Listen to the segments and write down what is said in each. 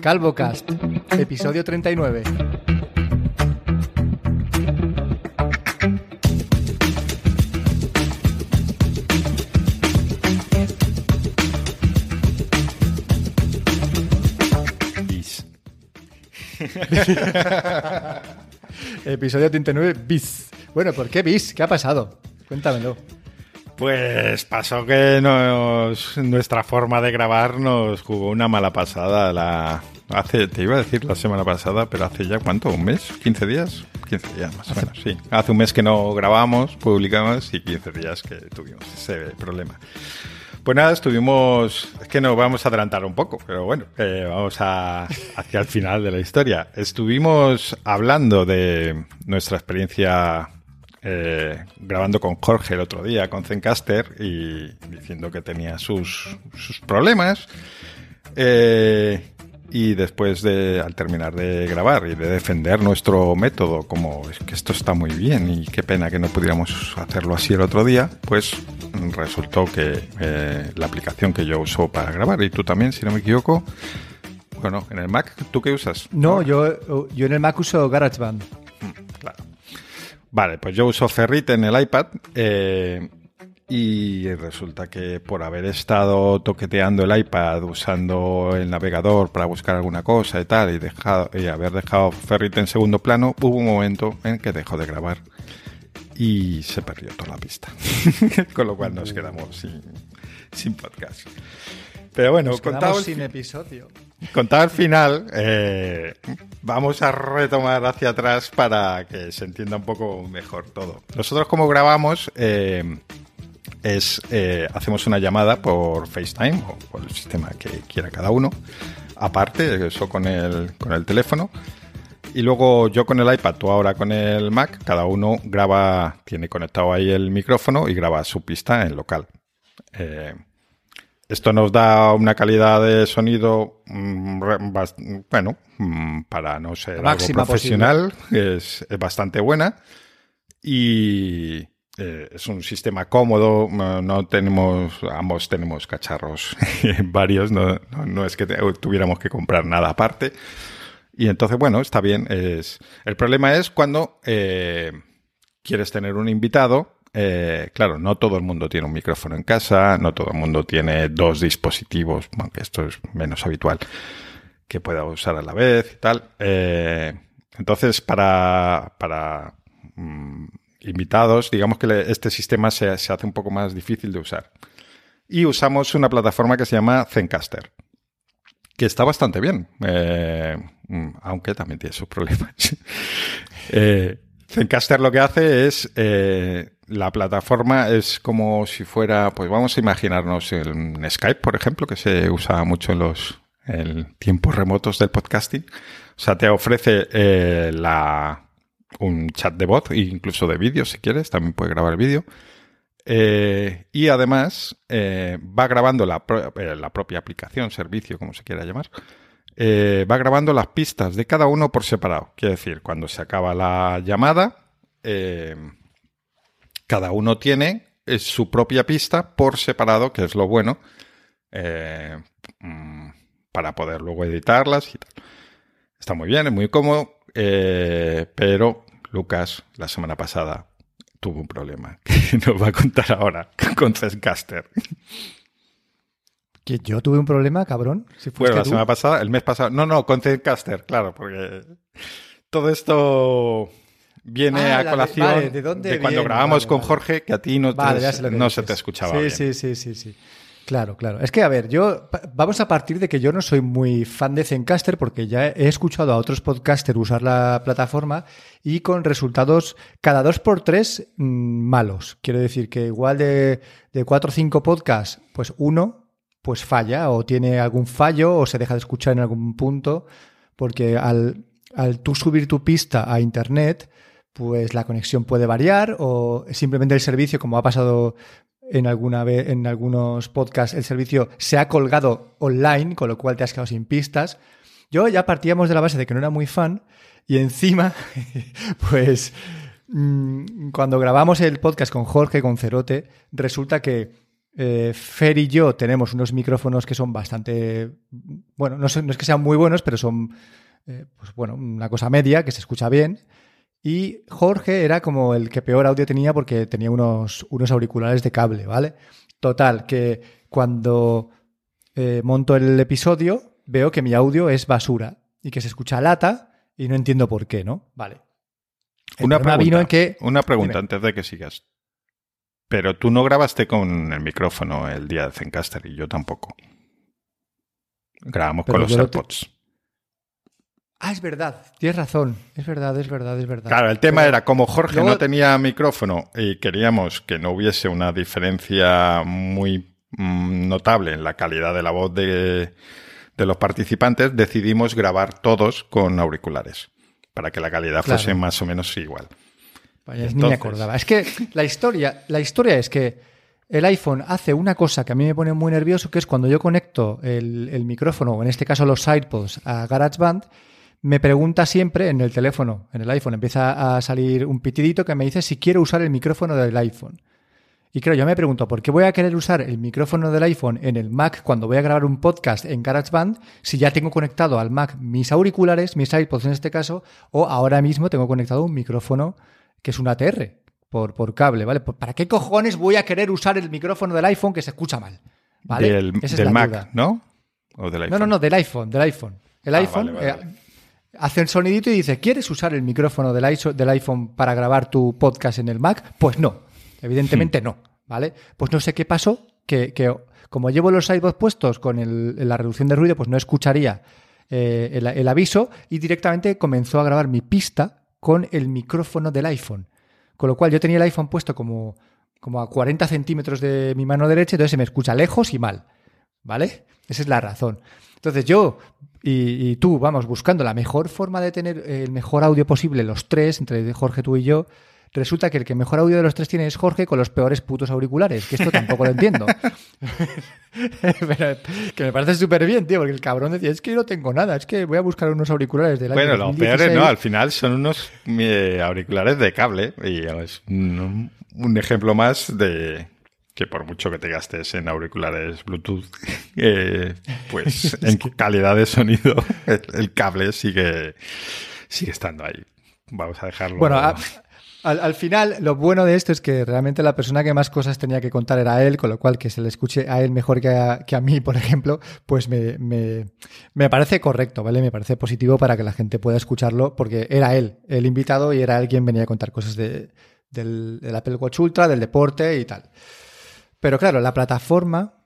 Calvo Cast, episodio 39. Bis. Episodio 39, bis. Bueno, ¿por qué bis? ¿Qué ha pasado? Cuéntamelo. Pues pasó que nuestra forma de grabar nos jugó una mala pasada. Te iba a decir la semana pasada, pero hace ya, ¿cuánto? ¿Un mes? ¿15 días? 15 días más o menos, sí. Hace un mes que no grabamos, publicamos, y 15 días que tuvimos ese problema. Pues nada, es que nos vamos a adelantar un poco, pero bueno, hacia el final de la historia. Estuvimos hablando de nuestra experiencia grabando con Jorge el otro día, con Zencastr, y diciendo que tenía sus problemas. Y después al terminar de grabar y de defender nuestro método, como es que esto está muy bien y qué pena que no pudiéramos hacerlo así el otro día, pues resultó que la aplicación que yo uso para grabar, y tú también, si no me equivoco, bueno, en el Mac, ¿tú qué usas? No, yo en el Mac uso GarageBand. Claro. Vale, pues yo uso Ferrit en el iPad, y resulta que por haber estado toqueteando el iPad, usando el navegador para buscar alguna cosa y tal, y haber dejado Ferrit en segundo plano, hubo un momento en que dejó de grabar y se perdió toda la pista. Con lo cual nos quedamos sin podcast. Pero bueno, nos quedamos sin episodio. Contado al final, vamos a retomar hacia atrás para que se entienda un poco mejor todo. Nosotros, como grabamos, hacemos una llamada por FaceTime o por el sistema que quiera cada uno, aparte, eso con el teléfono. Y luego yo con el iPad, tú ahora con el Mac, cada uno graba, tiene conectado ahí el micrófono y graba su pista en local. Esto nos da una calidad de sonido, para no ser algo profesional, es bastante buena, y es un sistema cómodo. Ambos tenemos cacharros varios, no es que tuviéramos que comprar nada aparte, y entonces, bueno, está bien. El problema es cuando quieres tener un invitado. Claro, no todo el mundo tiene un micrófono en casa, no todo el mundo tiene dos dispositivos, aunque esto es menos habitual, que pueda usar a la vez y tal. Entonces, para invitados, digamos que este sistema se hace un poco más difícil de usar. Y usamos una plataforma que se llama Zencastr, que está bastante bien, aunque también tiene sus problemas. Zencastr lo que hace es... la plataforma es como si fuera, pues vamos a imaginarnos en Skype, por ejemplo, que se usa mucho en los tiempos remotos del podcasting. O sea, te ofrece un chat de voz, incluso de vídeo si quieres, también puedes grabar vídeo. Y además va grabando la propia aplicación, servicio, como se quiera llamar. Va grabando las pistas de cada uno por separado. Quiere decir, cuando se acaba la llamada... cada uno tiene su propia pista por separado, que es lo bueno, para poder luego editarlas y tal. Está muy bien, es muy cómodo, pero Lucas la semana pasada tuvo un problema que nos va a contar ahora con Zencastr. ¿Que yo tuve un problema, cabrón? Si fuiste tú. Semana pasada, el mes pasado. No, con Zencastr, claro, porque todo esto... Viene a colación de cuando grabamos con Jorge, que a ti no se te escuchaba bien. Sí. Claro. Es que, a ver, vamos a partir de que yo no soy muy fan de Zencastr, porque ya he escuchado a otros podcasters usar la plataforma y con resultados cada 2 por 3 malos. Quiero decir que igual de 4 o 5 podcasts, pues uno pues falla o tiene algún fallo o se deja de escuchar en algún punto, porque al tú subir tu pista a internet... pues la conexión puede variar o simplemente el servicio, como ha pasado en algunos podcasts, el servicio se ha colgado online, con lo cual te has quedado sin pistas. Yo ya partíamos de la base de que no era muy fan y encima, pues cuando grabamos el podcast con Jorge, con Cerote, resulta que Fer y yo tenemos unos micrófonos que son bastante... Bueno, no es que sean muy buenos, pero son pues bueno, una cosa media, que se escucha bien. Y Jorge era como el que peor audio tenía porque tenía unos auriculares de cable, ¿vale? Total, que cuando monto el episodio veo que mi audio es basura y que se escucha lata y no entiendo por qué, ¿no? Vale. Una pregunta dime. Antes de que sigas. Pero tú no grabaste con el micrófono el día de Zencastr y yo tampoco. Grabamos con los AirPods. Ah, es verdad, tienes razón. Es verdad. Claro, el tema era como Jorge luego... no tenía micrófono y queríamos que no hubiese una diferencia muy notable en la calidad de la voz de los participantes, decidimos grabar todos con auriculares para que la calidad fuese más o menos igual. Entonces, ni me acordaba. Es que la historia es que el iPhone hace una cosa que a mí me pone muy nervioso, que es cuando yo conecto el micrófono, o en este caso los AirPods, a GarageBand, me pregunta siempre en el teléfono, en el iPhone, empieza a salir un pitidito que me dice si quiero usar el micrófono del iPhone. Y claro, yo me pregunto, ¿por qué voy a querer usar el micrófono del iPhone en el Mac cuando voy a grabar un podcast en GarageBand si ya tengo conectado al Mac mis auriculares, mis AirPods en este caso, o ahora mismo tengo conectado un micrófono que es un ATR por cable, ¿vale? ¿Para qué cojones voy a querer usar el micrófono del iPhone que se escucha mal? ¿Vale? Esa es la Mac, duda. ¿No? ¿O del iPhone? No, del iPhone. El iPhone... Vale. Hace el sonidito y dice, ¿quieres usar el micrófono del iPhone para grabar tu podcast en el Mac? Pues no, evidentemente no, ¿vale? Pues no sé qué pasó, que como llevo los AirPods puestos con la reducción de ruido, pues no escucharía el aviso y directamente comenzó a grabar mi pista con el micrófono del iPhone. Con lo cual yo tenía el iPhone puesto como a 40 centímetros de mi mano derecha, entonces se me escucha lejos y mal, ¿vale? Esa es la razón. Entonces yo... Y tú, vamos, buscando la mejor forma de tener el mejor audio posible, los tres, entre Jorge, tú y yo, resulta que el que mejor audio de los tres tiene es Jorge con los peores putos auriculares, que esto tampoco lo entiendo. Pero que me parece súper bien, tío, porque el cabrón decía, es que yo no tengo nada, es que voy a buscar unos auriculares del año 2016. Bueno, los peores no, al final son unos auriculares de cable y es un ejemplo más de... que por mucho que te gastes en auriculares Bluetooth, pues en calidad de sonido el cable sigue estando ahí. Vamos a dejarlo. Bueno, al final lo bueno de esto es que realmente la persona que más cosas tenía que contar era él, con lo cual que se le escuche a él mejor que a mí, por ejemplo, pues me parece correcto, ¿vale? Me parece positivo para que la gente pueda escucharlo porque era él el invitado y era él quien venía a contar cosas del Apple Watch Ultra, del deporte y tal. Pero claro, la plataforma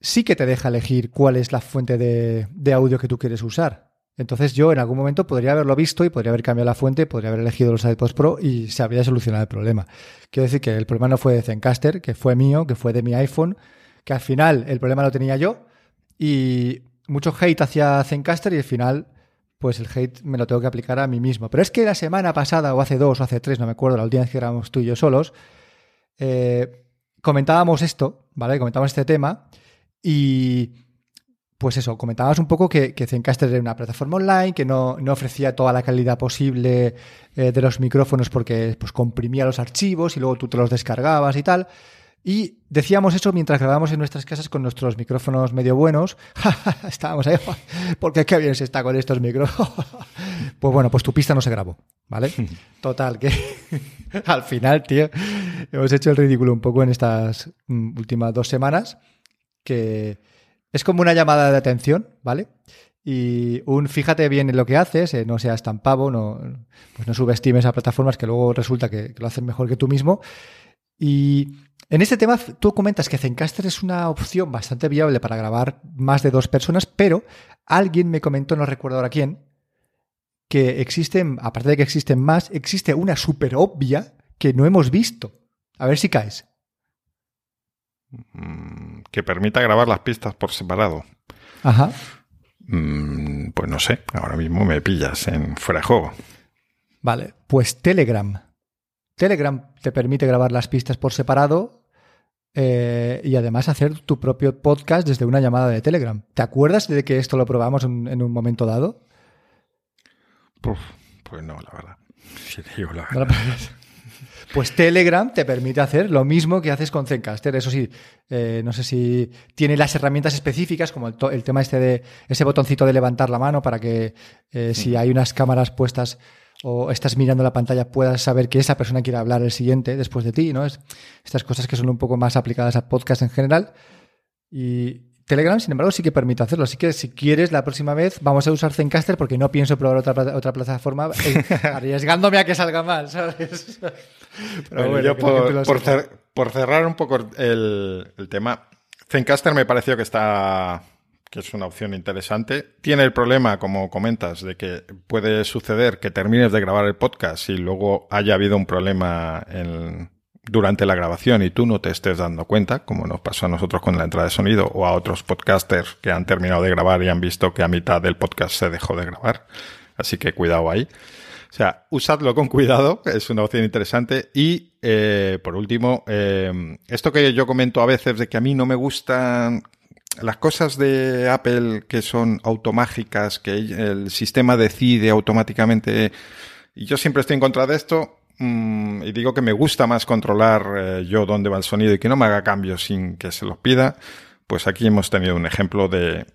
sí que te deja elegir cuál es la fuente de audio que tú quieres usar. Entonces yo en algún momento podría haberlo visto y podría haber cambiado la fuente, podría haber elegido los AirPods Pro y se habría solucionado el problema. Quiero decir que el problema no fue de Zencastr, que fue mío, que fue de mi iPhone, que al final el problema lo tenía yo y mucho hate hacia Zencastr y al final pues el hate me lo tengo que aplicar a mí mismo. Pero es que la semana pasada o hace dos o hace tres, no me acuerdo, la última vez que grabamos tú y yo solos, comentábamos esto, ¿vale? Comentábamos este tema y pues eso, comentábamos un poco que Zencastr era una plataforma online que no ofrecía toda la calidad posible de los micrófonos porque pues, comprimía los archivos y luego tú te los descargabas y tal. Y decíamos eso mientras grabábamos en nuestras casas con nuestros micrófonos medio buenos. Estábamos ahí, porque qué bien se está con estos micrófonos. Pues bueno, pues tu pista no se grabó, ¿vale? Total, que al final, tío, hemos hecho el ridículo un poco en estas últimas dos semanas, que es como una llamada de atención, ¿vale? Y fíjate bien en lo que haces, no seas tan pavo, no subestimes a plataformas que luego resulta que lo hacen mejor que tú mismo. Y en este tema tú comentas que Zencastr es una opción bastante viable para grabar más de dos personas, pero alguien me comentó, no recuerdo ahora quién, que existen, aparte de que existen más, existe una súper obvia que no hemos visto. A ver si caes. Que permita grabar las pistas por separado. Ajá. Pues no sé, ahora mismo me pillas en fuera de juego. Vale, pues Telegram te permite grabar las pistas por separado y además hacer tu propio podcast desde una llamada de Telegram. ¿Te acuerdas de que esto lo probamos en un momento dado? Pues no, la verdad. Si te digo la verdad. Pues Telegram te permite hacer lo mismo que haces con Zencastr. Eso sí, no sé si tiene las herramientas específicas, como el tema este de ese botoncito de levantar la mano para que si hay unas cámaras puestas o estás mirando la pantalla puedas saber que esa persona quiere hablar el siguiente después de ti, ¿no? Estas cosas que son un poco más aplicadas a podcast en general. Y Telegram, sin embargo, sí que permite hacerlo. Así que si quieres, la próxima vez vamos a usar Zencastr, porque no pienso probar otra plataforma arriesgándome a que salga mal, ¿sabes? Pero bueno, yo por cerrar un poco el tema, Zencastr me pareció que es una opción interesante. Tiene el problema, como comentas, de que puede suceder que termines de grabar el podcast y luego haya habido un problema durante la grabación y tú no te estés dando cuenta, como nos pasó a nosotros con la entrada de sonido, o a otros podcasters que han terminado de grabar y han visto que a mitad del podcast se dejó de grabar. Así que cuidado ahí. O sea, usadlo con cuidado, es una opción interesante. Y, por último, esto que yo comento a veces de que a mí no me gustan las cosas de Apple que son automáticas, que el sistema decide automáticamente. Y yo siempre estoy en contra de esto. Y digo que me gusta más controlar yo dónde va el sonido y que no me haga cambios sin que se los pida. Pues aquí hemos tenido un ejemplo de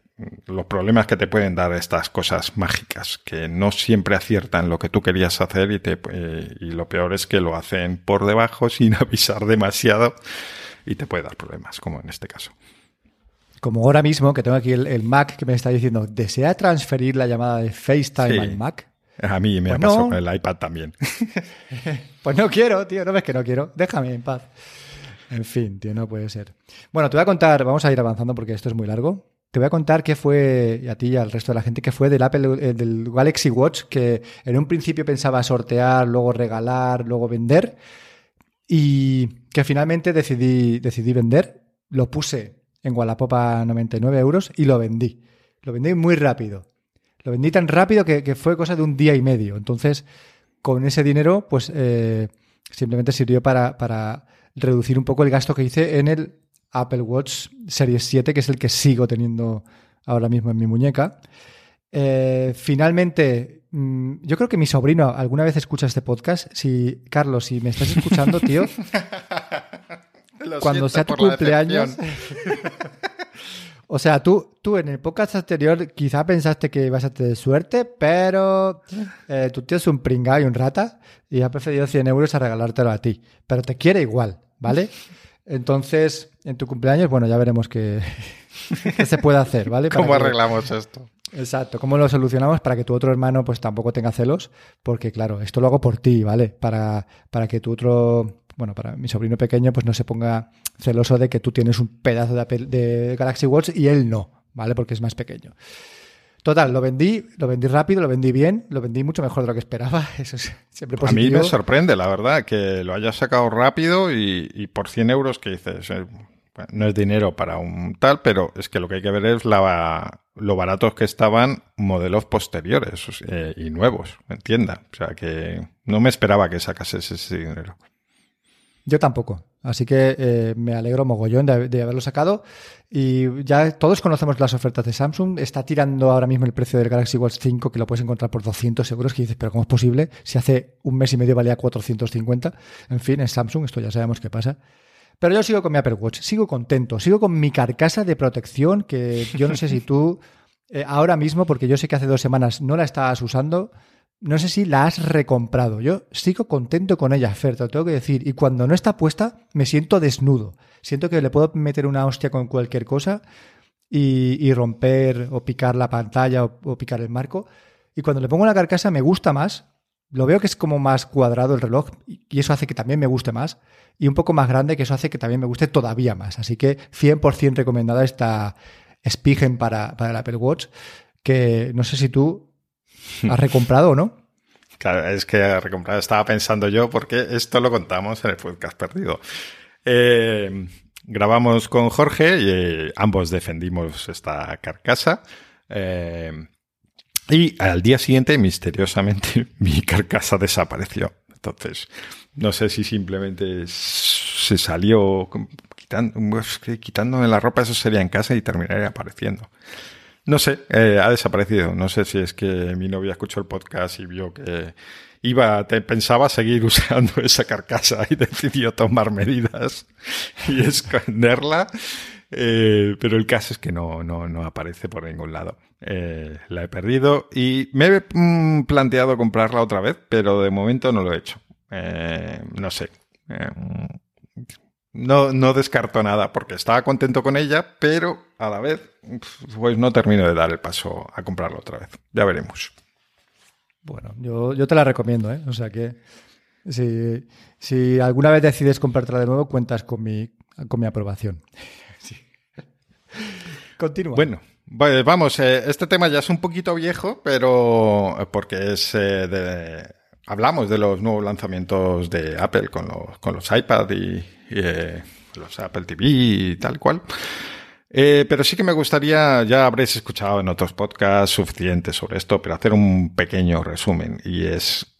los problemas que te pueden dar estas cosas mágicas, que no siempre aciertan lo que tú querías hacer y lo peor es que lo hacen por debajo sin avisar demasiado y te puede dar problemas, como en este caso. Como ahora mismo que tengo aquí el Mac que me está diciendo, ¿desea transferir la llamada de FaceTime al Mac? A mí me ha pasado con el iPad también. Pues no quiero, tío. ¿No ves que no quiero? Déjame en paz. En fin, tío, no puede ser. Bueno, te voy a contar, vamos a ir avanzando porque esto es muy largo. Te voy a contar qué fue, y a ti y al resto de la gente, qué fue del Galaxy Watch, que en un principio pensaba sortear, luego regalar, luego vender, y que finalmente decidí vender. Lo puse en Wallapop a 99 euros y lo vendí. Lo vendí muy rápido. Lo vendí tan rápido que fue cosa de un día y medio. Entonces, con ese dinero, pues simplemente sirvió para reducir un poco el gasto que hice en el Apple Watch Series 7, que es el que sigo teniendo ahora mismo en mi muñeca. Finalmente, yo creo que mi sobrino alguna vez escucha este podcast. Carlos, si me estás escuchando, tío, cuando sea tu cumpleaños... O sea, tú en el podcast anterior quizá pensaste que ibas a tener suerte, pero tu tío es un pringao y un rata y ha preferido 100 euros a regalártelo a ti. Pero te quiere igual, ¿vale? Entonces, en tu cumpleaños, bueno, ya veremos qué se puede hacer, ¿vale? ¿Cómo arreglamos esto? Exacto, ¿cómo lo solucionamos para que tu otro hermano pues tampoco tenga celos? Porque, claro, esto lo hago por ti, ¿vale? Para que tu otro... Bueno, para mi sobrino pequeño, pues no se ponga celoso de que tú tienes un pedazo de Galaxy Watch y él no, ¿vale? Porque es más pequeño. Total, lo vendí rápido, lo vendí bien, lo vendí mucho mejor de lo que esperaba. Eso es siempre positivo. A mí me sorprende, la verdad, que lo hayas sacado rápido y por 100 euros que dices, no es dinero para un tal, pero es que lo que hay que ver es lo baratos que estaban modelos posteriores y nuevos, entienda. O sea, que no me esperaba que sacases ese dinero. Yo tampoco, así que me alegro mogollón de haberlo sacado y ya todos conocemos las ofertas de Samsung. Está tirando ahora mismo el precio del Galaxy Watch 5, que lo puedes encontrar por 200 euros, que dices, pero ¿cómo es posible? Si hace un mes y medio valía 450, en fin, en Samsung, esto ya sabemos qué pasa. Pero yo sigo con mi Apple Watch, sigo contento, sigo con mi carcasa de protección, que yo no sé si tú ahora mismo, porque yo sé que hace 2 semanas no la estabas usando, no sé si la has recomprado. Yo sigo contento con ella, Fer, te lo tengo que decir. Y cuando no está puesta, me siento desnudo. Siento que le puedo meter una hostia con cualquier cosa y romper o picar la pantalla o picar el marco. Y cuando le pongo la carcasa me gusta más. Lo veo que es como más cuadrado el reloj y eso hace que también me guste más. Y un poco más grande, que eso hace que también me guste todavía más. Así que 100% recomendada esta Spigen para el Apple Watch, que no sé si tú... ¿Has recomprado o no? Claro, es que he recomprado, estaba pensando yo, porque esto lo contamos en el podcast perdido. Grabamos con Jorge y ambos defendimos esta carcasa. Y al día siguiente, misteriosamente, mi carcasa desapareció. Entonces, no sé si simplemente se salió quitándome la ropa, eso sería en casa y terminaría apareciendo. No sé, ha desaparecido. No sé si es que mi novia escuchó el podcast y vio que pensaba seguir usando esa carcasa y decidió tomar medidas y esconderla. Pero el caso es que no aparece por ningún lado. La he perdido y me he planteado comprarla otra vez, pero de momento no lo he hecho. No sé. No descarto nada porque estaba contento con ella, pero a la vez pues no termino de dar el paso a comprarla otra vez. Ya veremos. Bueno, yo te la recomiendo, ¿eh? O sea que si alguna vez decides comprártela de nuevo, cuentas con mi aprobación. Sí. Continúa. Bueno, vamos, este tema ya es un poquito viejo, pero porque es hablamos de los nuevos lanzamientos de Apple con los iPad y los Apple TV y tal cual. Pero sí que me gustaría, ya habréis escuchado en otros podcasts suficientes sobre esto, pero hacer un pequeño resumen. Y es,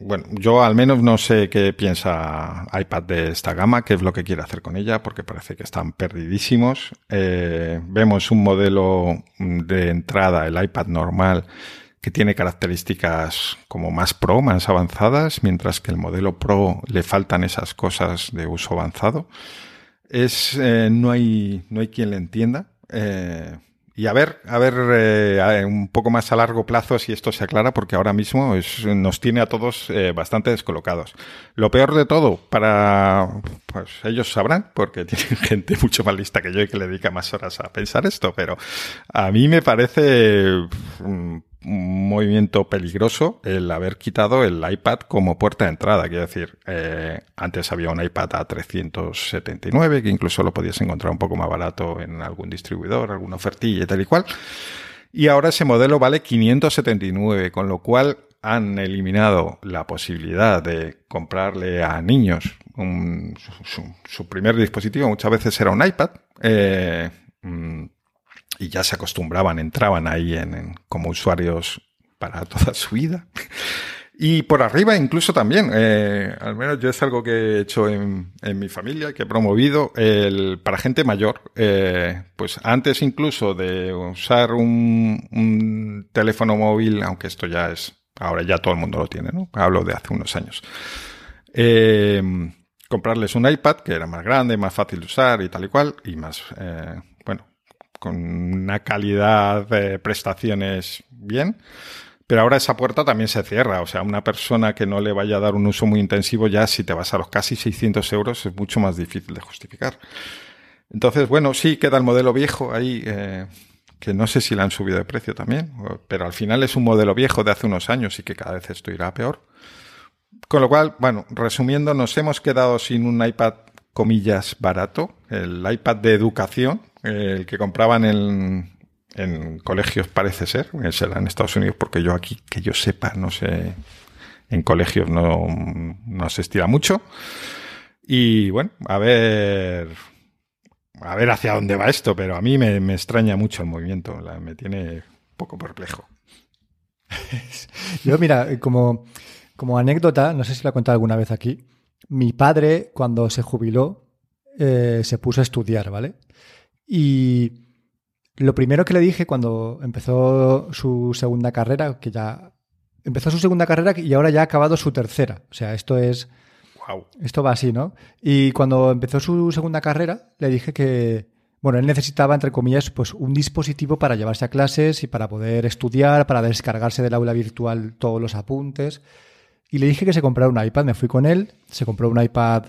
bueno, yo al menos no sé qué piensa iPad de esta gama, qué es lo que quiere hacer con ella, porque parece que están perdidísimos. Vemos un modelo de entrada, el iPad normal, que tiene características como más pro, más avanzadas, mientras que el modelo Pro le faltan esas cosas de uso avanzado. No hay quien le entienda. Y a ver, un poco más a largo plazo si esto se aclara, porque ahora mismo nos tiene a todos bastante descolocados. Lo peor de todo, pues ellos sabrán, porque tienen gente mucho más lista que yo y que le dedica más horas a pensar esto, pero a mí me parece un movimiento peligroso el haber quitado el iPad como puerta de entrada. Quiero decir, antes había un iPad a 379, que incluso lo podías encontrar un poco más barato en algún distribuidor, alguna ofertilla y tal y cual. Y ahora ese modelo vale 579, con lo cual han eliminado la posibilidad de comprarle a niños su primer dispositivo. Muchas veces era un iPad. Y ya se acostumbraban, entraban ahí como usuarios para toda su vida. Y por arriba incluso también, al menos yo es algo que he hecho en mi familia, que he promovido para gente mayor. Pues antes incluso de usar un teléfono móvil, aunque esto ya es, ahora ya todo el mundo lo tiene, ¿no? Hablo de hace unos años. Comprarles un iPad que era más grande, más fácil de usar y tal y cual, y más... con una calidad de prestaciones bien, pero ahora esa puerta también se cierra. O sea, una persona que no le vaya a dar un uso muy intensivo, ya si te vas a los casi 600 euros es mucho más difícil de justificar. Entonces, bueno, sí queda el modelo viejo ahí, que no sé si le han subido de precio también, pero al final es un modelo viejo de hace unos años y que cada vez esto irá peor. Con lo cual, bueno, resumiendo, nos hemos quedado sin un iPad, comillas, barato, el iPad de educación, el que compraban en colegios, parece ser, será en Estados Unidos, porque yo aquí, que yo sepa, no sé, en colegios no se estira mucho. Y bueno, a ver hacia dónde va esto, pero a mí me extraña mucho el movimiento, me tiene un poco perplejo. Yo, mira, como anécdota, no sé si la he contado alguna vez aquí, mi padre, cuando se jubiló, se puso a estudiar, ¿vale? Y lo primero que le dije cuando empezó su segunda carrera, y ahora ya ha acabado su tercera. O sea, esto es... Wow. Esto va así, ¿no? Y cuando empezó su segunda carrera, le dije que, bueno, él necesitaba, entre comillas, pues un dispositivo para llevarse a clases y para poder estudiar, para descargarse del aula virtual todos los apuntes. Y le dije que se comprara un iPad, me fui con él, se compró un iPad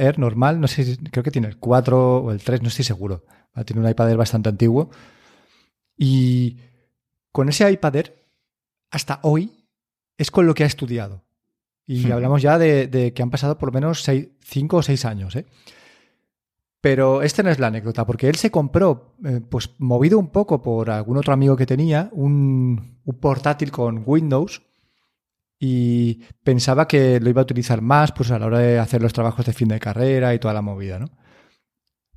Air normal, no sé, creo que tiene el 4 o el 3, no estoy seguro. Tiene un iPad Air bastante antiguo. Y con ese iPad Air, hasta hoy, es con lo que ha estudiado. Y hablamos ya de que han pasado por lo menos 5 o 6 años, ¿eh? Pero esta no es la anécdota, porque él se compró, pues movido un poco por algún otro amigo que tenía, un portátil con Windows, y pensaba que lo iba a utilizar más pues a la hora de hacer los trabajos de fin de carrera y toda la movida, ¿no?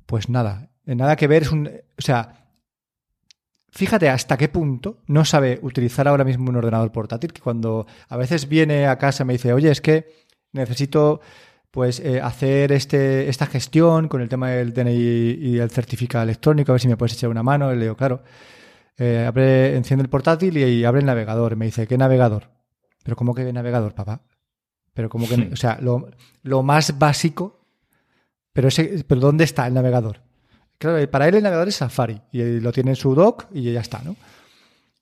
Pues nada que ver, o sea, fíjate hasta qué punto no sabe utilizar ahora mismo un ordenador portátil, que cuando a veces viene a casa me dice, oye, es que necesito pues hacer esta gestión con el tema del DNI y el certificado electrónico, a ver si me puedes echar una mano, y le digo, claro, Enciende el portátil y abre el navegador. Me dice, ¿qué navegador? ¿Pero cómo que navegador, papá? Pero como que, sí. O sea, lo más básico, pero ¿dónde está el navegador? Claro, para él el navegador es Safari y lo tiene en su dock y ya está, ¿no?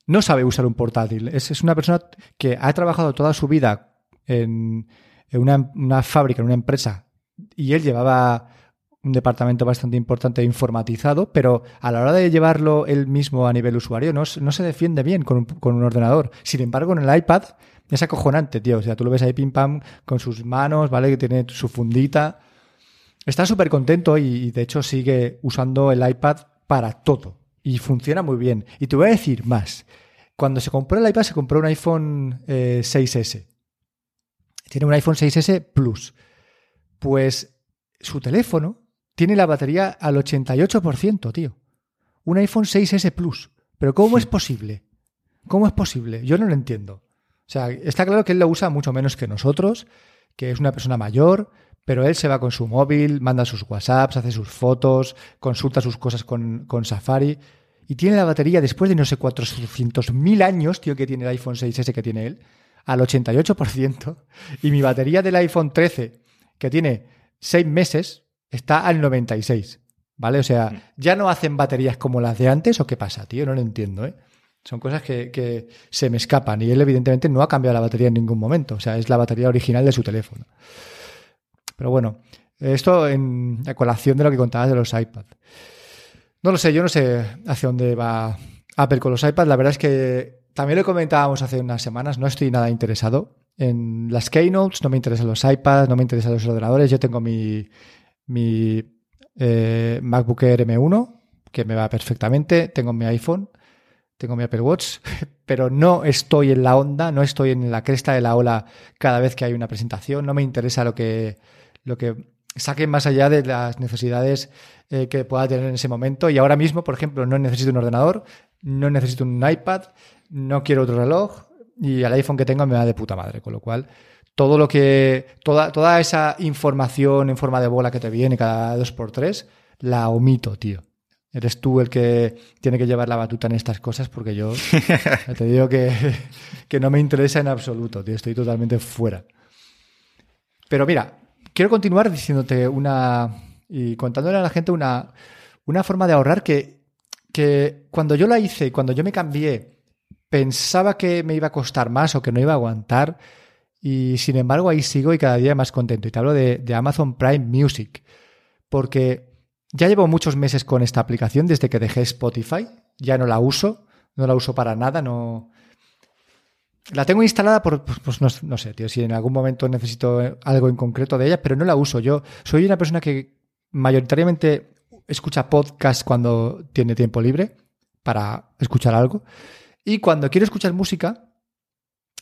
No sabe usar un portátil. Es una persona que ha trabajado toda su vida en una fábrica, en una empresa, y él llevaba un departamento bastante importante informatizado, pero a la hora de llevarlo él mismo a nivel usuario no se defiende bien con un ordenador. Sin embargo, en el iPad es acojonante, tío. O sea, tú lo ves ahí pim pam con sus manos, ¿vale? Que tiene su fundita. Está súper contento y de hecho sigue usando el iPad para todo. Y funciona muy bien. Y te voy a decir más. Cuando se compró el iPad, se compró un iPhone 6S. Tiene un iPhone 6S Plus. Pues su teléfono tiene la batería al 88%, tío. Un iPhone 6S Plus. Pero ¿cómo es posible? ¿Cómo es posible? Yo no lo entiendo. O sea, está claro que él lo usa mucho menos que nosotros, que es una persona mayor, pero él se va con su móvil, manda sus WhatsApps, hace sus fotos, consulta sus cosas con Safari y tiene la batería después de no sé 400.000 años, tío, que tiene el iPhone 6S que tiene él, al 88%, y mi batería del iPhone 13, que tiene 6 meses, está al 96%, ¿vale? O sea, ¿ya no hacen baterías como las de antes o qué pasa, tío? No lo entiendo, ¿eh? Son cosas que se me escapan y él evidentemente no ha cambiado la batería en ningún momento, o sea, es la batería original de su teléfono. Pero bueno, esto en la colación de lo que contabas de los iPad. No lo sé, yo no sé hacia dónde va Apple con los iPad. La verdad es que también lo comentábamos hace unas semanas, no estoy nada interesado en las Keynotes, no me interesan los iPads, no me interesan los ordenadores. Yo tengo mi MacBook Air M1, que me va perfectamente, tengo mi iPhone, tengo mi Apple Watch, pero no estoy en la onda, no estoy en la cresta de la ola cada vez que hay una presentación. No me interesa lo que saquen más allá de las necesidades que pueda tener en ese momento. Y ahora mismo, por ejemplo, no necesito un ordenador, no necesito un iPad, no quiero otro reloj y el iPhone que tengo me va de puta madre. Con lo cual, toda esa información en forma de bola que te viene cada 2x3, la omito, tío. Eres tú el que tiene que llevar la batuta en estas cosas porque yo te digo que no me interesa en absoluto, tío. Estoy totalmente fuera. Pero mira, quiero continuar diciéndote y contándole a la gente una forma de ahorrar que cuando yo la hice, cuando yo me cambié, pensaba que me iba a costar más o que no iba a aguantar y sin embargo ahí sigo y cada día más contento. Y te hablo de Amazon Prime Music porque ya llevo muchos meses con esta aplicación desde que dejé Spotify. Ya no la uso para nada, no. La tengo instalada por, pues no sé, tío, si en algún momento necesito algo en concreto de ella, pero no la uso. Yo soy una persona que mayoritariamente escucha podcast cuando tiene tiempo libre para escuchar algo. Y cuando quiero escuchar música,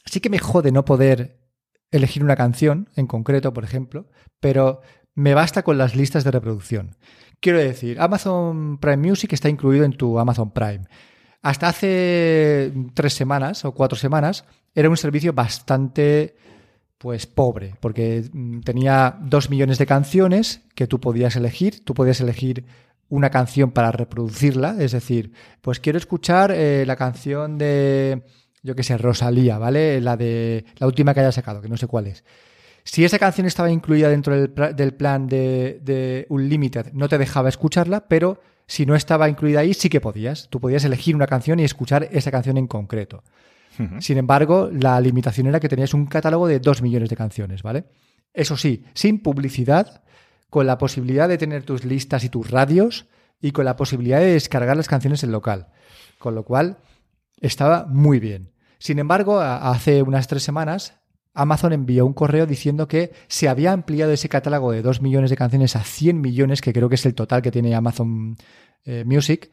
sí que me jode no poder elegir una canción en concreto, por ejemplo, pero me basta con las listas de reproducción. Quiero decir, Amazon Prime Music está incluido en tu Amazon Prime. Hasta hace 3 semanas o 4 semanas era un servicio bastante pues pobre porque tenía 2 millones de canciones que tú podías elegir. Tú podías elegir una canción para reproducirla, es decir, pues quiero escuchar la canción de, yo qué sé, Rosalía, ¿vale? La de la última que haya sacado, que no sé cuál es. Si esa canción estaba incluida dentro del plan de Unlimited, no te dejaba escucharla, pero si no estaba incluida ahí, sí que podías. Tú podías elegir una canción y escuchar esa canción en concreto. Uh-huh. Sin embargo, la limitación era que tenías un catálogo de 2 millones de canciones, ¿vale? Eso sí, sin publicidad, con la posibilidad de tener tus listas y tus radios y con la posibilidad de descargar las canciones en local. Con lo cual, estaba muy bien. Sin embargo, hace unas 3 semanas, Amazon envió un correo diciendo que se había ampliado ese catálogo de 2 millones de canciones a 100 millones, que creo que es el total que tiene Amazon Music,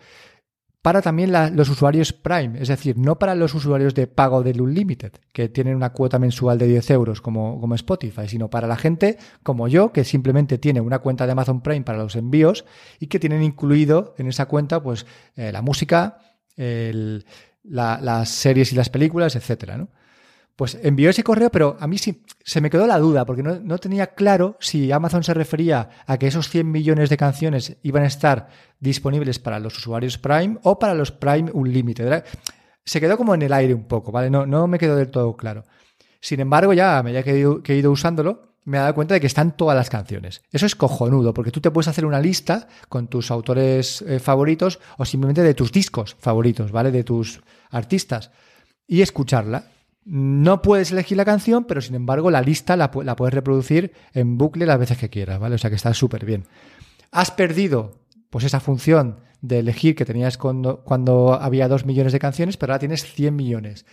para también los usuarios Prime, es decir, no para los usuarios de pago del Unlimited, que tienen una cuota mensual de 10 euros como Spotify, sino para la gente como yo, que simplemente tiene una cuenta de Amazon Prime para los envíos y que tienen incluido en esa cuenta pues la música, las series y las películas, etcétera, ¿no? Pues envió ese correo, pero a mí sí se me quedó la duda, porque no tenía claro si Amazon se refería a que esos 100 millones de canciones iban a estar disponibles para los usuarios Prime o para los Prime Unlimited, ¿verdad? Se quedó como en el aire un poco, ¿vale? No me quedó del todo claro. Sin embargo, ya a medida que he ido usándolo, me he dado cuenta de que están todas las canciones. Eso es cojonudo, porque tú te puedes hacer una lista con tus autores favoritos o simplemente de tus discos favoritos, ¿vale? De tus artistas, y escucharla. No puedes elegir la canción, pero sin embargo la lista la puedes reproducir en bucle las veces que quieras, ¿vale? O sea que está súper bien. Has perdido pues esa función de elegir que tenías cuando había 2 millones de canciones, pero ahora tienes 100 millones.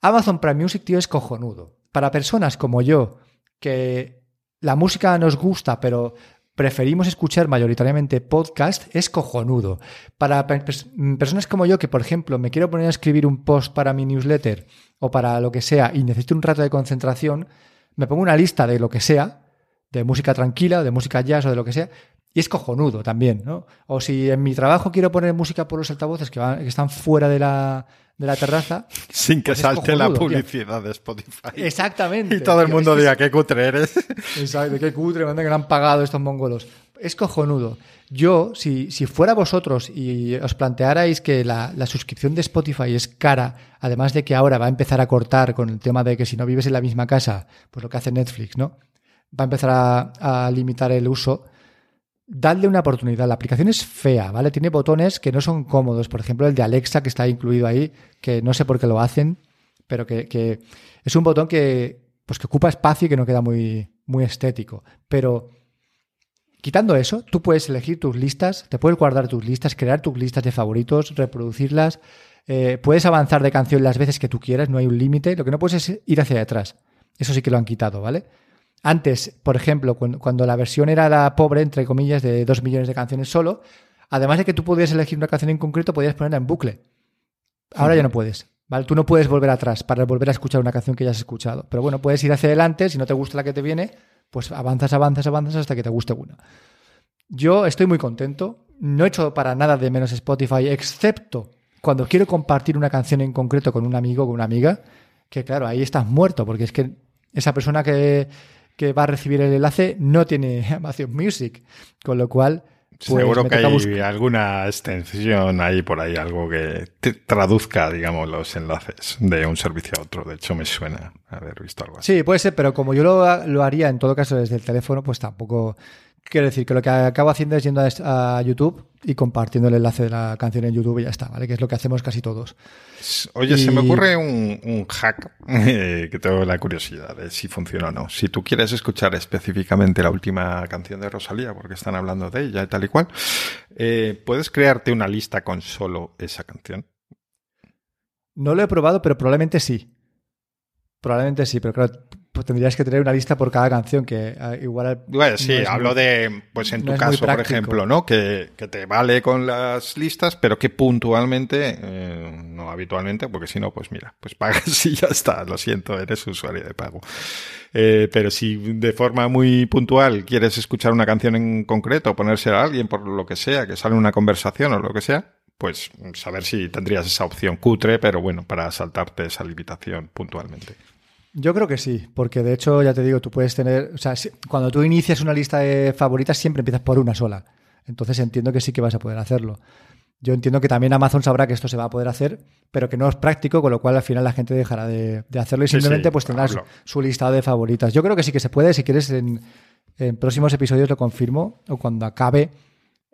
Amazon Prime Music, tío, es cojonudo. Para personas como yo, que la música nos gusta, pero preferimos escuchar mayoritariamente podcast, es cojonudo. Para personas como yo, que por ejemplo me quiero poner a escribir un post para mi newsletter o para lo que sea y necesito un rato de concentración, me pongo una lista de lo que sea, de música tranquila, de música jazz o de lo que sea, y es cojonudo también, ¿no? O si en mi trabajo quiero poner música por los altavoces que están fuera de la terraza. Sin que pues salte cojonudo, la publicidad de Spotify. Exactamente. Y todo el mundo diga, qué cutre eres. Exacto, qué cutre, me han pagado estos mongolos. Es cojonudo. Yo, si fuera vosotros y os plantearais que la suscripción de Spotify es cara, además de que ahora va a empezar a cortar con el tema de que si no vives en la misma casa, pues lo que hace Netflix, ¿no? Va a empezar a limitar el uso. Dadle una oportunidad. La aplicación es fea, ¿vale? Tiene botones que no son cómodos. Por ejemplo, el de Alexa, que está incluido ahí, que no sé por qué lo hacen, pero que es un botón que ocupa espacio y que no queda muy, muy estético. Pero quitando eso, tú puedes elegir tus listas, te puedes guardar tus listas, crear tus listas de favoritos, reproducirlas. Puedes avanzar de canción las veces que tú quieras, no hay un límite. Lo que no puedes es ir hacia atrás. Eso sí que lo han quitado, ¿vale? Antes, por ejemplo, cuando la versión era la pobre, entre comillas, de 2 millones de canciones solo, además de que tú podías elegir una canción en concreto, podías ponerla en bucle. Ahora ya no puedes, ¿vale? Tú no puedes volver atrás para volver a escuchar una canción que ya has escuchado. Pero bueno, puedes ir hacia adelante, si no te gusta la que te viene, pues avanzas hasta que te guste una. Yo estoy muy contento. No he hecho para nada de menos Spotify, excepto cuando quiero compartir una canción en concreto con un amigo o con una amiga, que claro, ahí estás muerto, porque es que esa persona que va a recibir el enlace no tiene Amazon Music, con lo cual pues, seguro que hay alguna extensión ahí por ahí, algo que te traduzca, digamos, los enlaces de un servicio a otro. De hecho, me suena haber visto algo así. Sí, puede ser, pero como yo lo haría en todo caso desde el teléfono, pues tampoco. Quiero decir que lo que acabo haciendo es yendo a YouTube y compartiendo el enlace de la canción en YouTube y ya está, ¿vale? Que es lo que hacemos casi todos. Oye, se me ocurre un hack que tengo la curiosidad de si funciona o no. Si tú quieres escuchar específicamente la última canción de Rosalía, porque están hablando de ella y tal y cual, ¿puedes crearte una lista con solo esa canción? No lo he probado, pero probablemente sí. Probablemente sí, pero claro, pues tendrías que tener una lista por cada canción que igual. Bueno, sí, no hablo de, pues en tu caso, por ejemplo, ¿no? Que te vale con las listas, pero que puntualmente, no habitualmente, porque si no, pues mira, pues pagas y ya está. Lo siento, eres usuario de pago. Pero si de forma muy puntual quieres escuchar una canción en concreto, ponérsela a alguien por lo que sea, que sale en una conversación o lo que sea, pues saber si tendrías esa opción cutre, pero bueno, para saltarte esa limitación puntualmente. Yo creo que sí, porque de hecho, ya te digo, tú puedes tener, o sea, cuando tú inicias una lista de favoritas siempre empiezas por una sola. Entonces entiendo que sí que vas a poder hacerlo. Yo entiendo que también Amazon sabrá que esto se va a poder hacer, pero que no es práctico, con lo cual al final la gente dejará de hacerlo y simplemente sí, pues tendrás su listado de favoritas. Yo creo que sí que se puede. Si quieres, en próximos episodios lo confirmo, o cuando acabe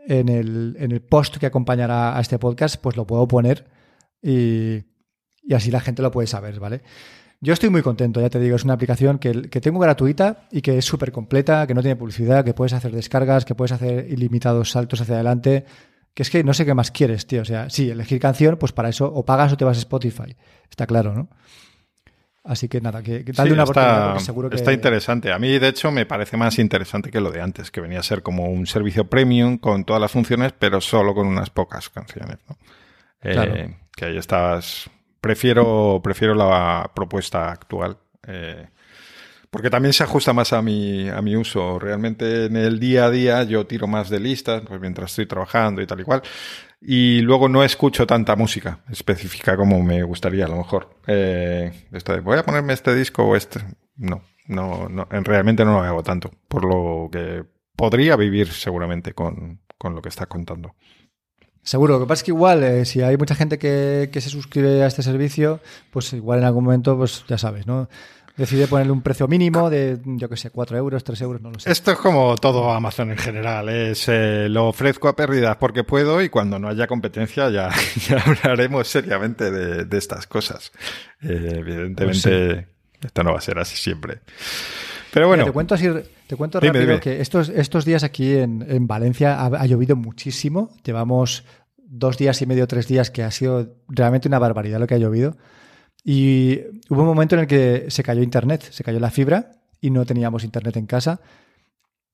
en el post que acompañará a este podcast, pues lo puedo poner y así la gente lo puede saber, ¿vale? Yo estoy muy contento, ya te digo, es una aplicación que tengo gratuita y que es súper completa, que no tiene publicidad, que puedes hacer descargas, que puedes hacer ilimitados saltos hacia adelante, que es que no sé qué más quieres, tío. O sea, sí, elegir canción, pues para eso o pagas o te vas a Spotify. Está claro, ¿no? Así que nada, que dale una oportunidad, porque seguro que está interesante. A mí, de hecho, me parece más interesante que lo de antes, que venía a ser como un servicio premium con todas las funciones, pero solo con unas pocas canciones, ¿no? Claro. Que ahí estás. Prefiero la propuesta actual, porque también se ajusta más a mi uso. Realmente en el día a día yo tiro más de listas, pues mientras estoy trabajando y tal y cual. Y luego no escucho tanta música específica como me gustaría, a lo mejor. Esto de, voy a ponerme este disco o este... No, realmente no lo hago tanto. Por lo que podría vivir seguramente con lo que estás contando. Seguro, lo que pasa es que igual, si hay mucha gente que se suscribe a este servicio, pues igual en algún momento, pues ya sabes, ¿no? Decide ponerle un precio mínimo de, yo qué sé, 4 euros, 3 euros, no lo sé. Esto es como todo Amazon en general. Lo ofrezco a pérdidas porque puedo y cuando no haya competencia ya hablaremos seriamente de estas cosas. Evidentemente, pues sí. Esto no va a ser así siempre. Pero bueno. Mira, te cuento rápido que estos días aquí en Valencia ha llovido muchísimo. Llevamos 2 días y medio, 3 días que ha sido realmente una barbaridad lo que ha llovido. Y hubo un momento en el que se cayó internet, se cayó la fibra y no teníamos internet en casa.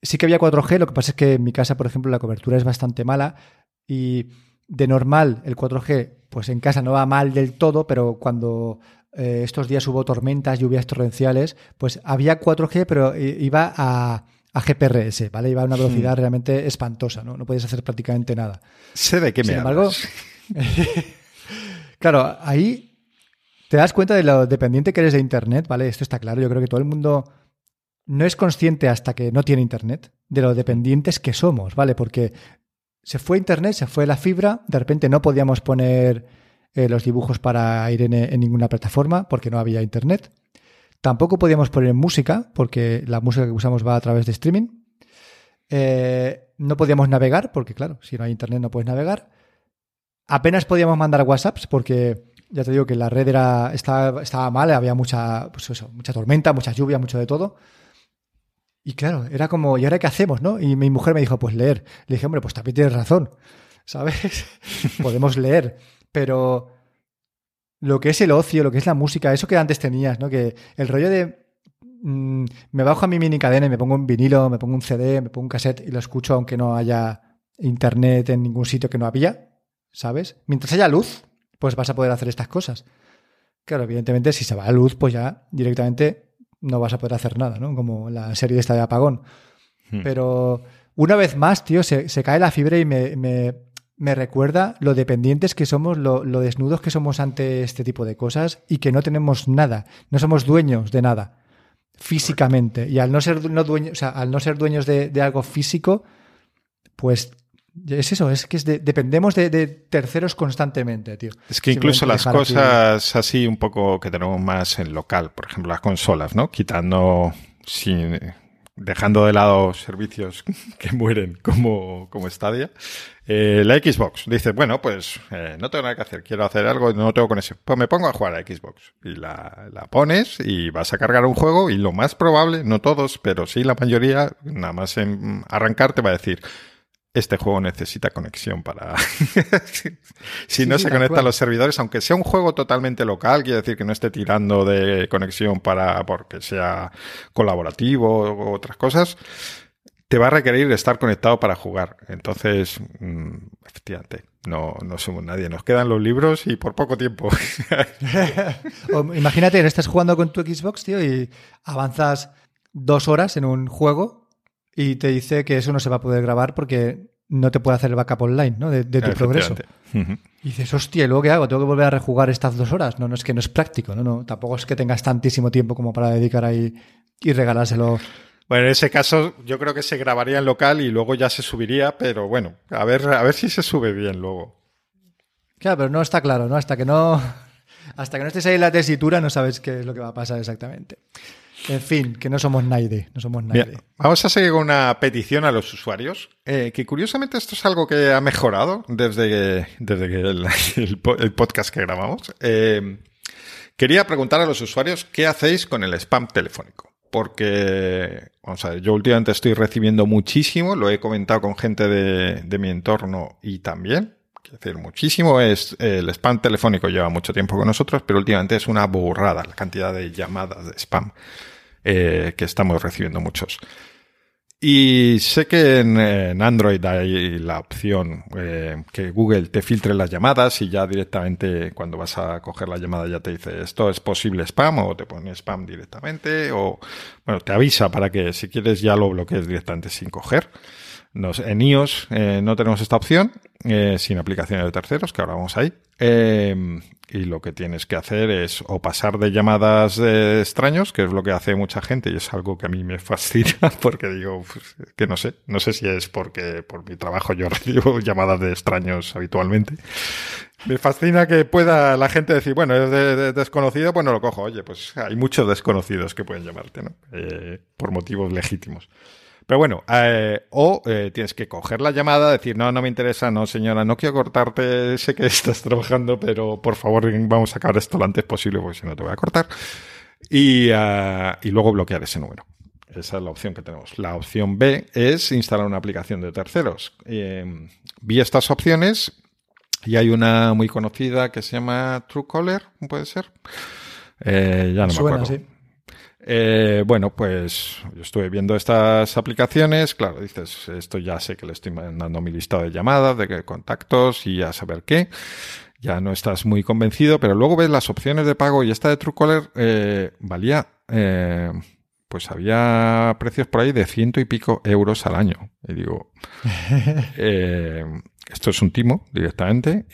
Sí que había 4G, lo que pasa es que en mi casa, por ejemplo, la cobertura es bastante mala y de normal el 4G, pues en casa no va mal del todo, pero cuando estos días hubo tormentas, lluvias torrenciales, pues había 4G, pero iba a GPRS, ¿vale? Iba a una velocidad realmente espantosa, ¿no? No podías hacer prácticamente nada. Sé de qué me hablas. Sin embargo, claro, ahí... Te das cuenta de lo dependiente que eres de internet, ¿vale? Esto está claro. Yo creo que todo el mundo no es consciente hasta que no tiene internet de lo dependientes que somos, ¿vale? Porque se fue internet, se fue la fibra, de repente no podíamos poner los dibujos para ir en ninguna plataforma porque no había internet. Tampoco podíamos poner música porque la música que usamos va a través de streaming. No podíamos navegar porque, claro, si no hay internet no puedes navegar. Apenas podíamos mandar WhatsApps porque... Ya te digo que la red estaba mal, había mucha tormenta, mucha lluvia, mucho de todo. Y claro, era como, ¿y ahora qué hacemos, no? Y mi mujer me dijo, pues leer. Le dije, hombre, pues también tienes razón, ¿sabes? Podemos leer, pero lo que es el ocio, lo que es la música, eso que antes tenías, ¿no? Que el rollo de me bajo a mi mini cadena y me pongo un vinilo, me pongo un CD, me pongo un cassette y lo escucho aunque no haya internet en ningún sitio que no había, ¿sabes? Mientras haya luz, pues vas a poder hacer estas cosas. Claro, evidentemente, si se va la luz, pues ya directamente no vas a poder hacer nada, ¿no? Como la serie esta de Apagón. Pero una vez más, tío, se cae la fibra y me recuerda lo dependientes que somos, lo desnudos que somos ante este tipo de cosas y que no tenemos nada, no somos dueños de nada físicamente. Y al no ser, dueños de algo físico, pues... Es eso, es que dependemos de terceros constantemente, tío. Es que incluso las cosas así un poco que tenemos más en local, por ejemplo las consolas, ¿no? Dejando de lado servicios que mueren como Stadia. La Xbox. Dices, bueno, pues no tengo nada que hacer, quiero hacer algo y no tengo conexión. Pues me pongo a jugar a Xbox. Y la pones y vas a cargar un juego y lo más probable, no todos, pero sí la mayoría, nada más en arrancar te va a decir... Este juego necesita conexión para... si no se conectan los servidores, aunque sea un juego totalmente local, quiere decir que no esté tirando de conexión porque sea colaborativo o otras cosas, te va a requerir estar conectado para jugar. Entonces, efectivamente, no somos nadie. Nos quedan los libros y por poco tiempo. Imagínate, estás jugando con tu Xbox, tío, y avanzas 2 horas en un juego... Y te dice que eso no se va a poder grabar porque no te puede hacer el backup online, ¿no? De tu progreso. Y dices, hostia, ¿y luego qué hago? ¿Tengo que volver a rejugar estas 2 horas? No, es que no es práctico, ¿no? Tampoco es que tengas tantísimo tiempo como para dedicar ahí y regalárselo. Bueno, en ese caso yo creo que se grabaría en local y luego ya se subiría, pero bueno, a ver si se sube bien luego. Claro, pero no está claro, ¿no? Hasta que no estés ahí en la tesitura no sabes qué es lo que va a pasar exactamente. En fin, que no somos nadie. Bien, vamos a seguir con una petición a los usuarios, que curiosamente esto es algo que ha mejorado desde que el podcast que grabamos. Quería preguntar a los usuarios qué hacéis con el spam telefónico. Porque, vamos a ver, yo últimamente estoy recibiendo muchísimo, lo he comentado con gente de mi entorno y también... Es decir, muchísimo es... el spam telefónico lleva mucho tiempo con nosotros, pero últimamente es una burrada la cantidad de llamadas de spam que estamos recibiendo muchos. Y sé que en Android hay la opción que Google te filtre las llamadas y ya directamente cuando vas a coger la llamada ya te dice esto es posible spam o te pone spam directamente o bueno te avisa para que si quieres ya lo bloquees directamente sin coger. En iOS no tenemos esta opción, sin aplicaciones de terceros, que ahora vamos ahí. Y lo que tienes que hacer es o pasar de llamadas de extraños, que es lo que hace mucha gente, y es algo que a mí me fascina, porque digo, pues, que no sé si es porque por mi trabajo yo recibo llamadas de extraños habitualmente. Me fascina que pueda la gente decir, bueno, es de desconocido, pues no lo cojo. Oye, pues hay muchos desconocidos que pueden llamarte, ¿no? Por motivos legítimos. Pero bueno, tienes que coger la llamada, decir, no me interesa, no señora, no quiero cortarte, sé que estás trabajando, pero por favor vamos a sacar esto lo antes posible porque si no te voy a cortar. Y luego bloquear ese número. Esa es la opción que tenemos. La opción B es instalar una aplicación de terceros. Vi estas opciones y hay una muy conocida que se llama Truecaller, ¿puede ser? Ya no me acuerdo. Sí. Bueno, pues yo estuve viendo estas aplicaciones, claro, dices, esto ya sé que le estoy mandando mi listado de llamadas, de contactos y a saber qué, ya no estás muy convencido, pero luego ves las opciones de pago y esta de Truecaller valía, pues había precios por ahí de 100 y pico euros al año, y digo, esto es un timo directamente,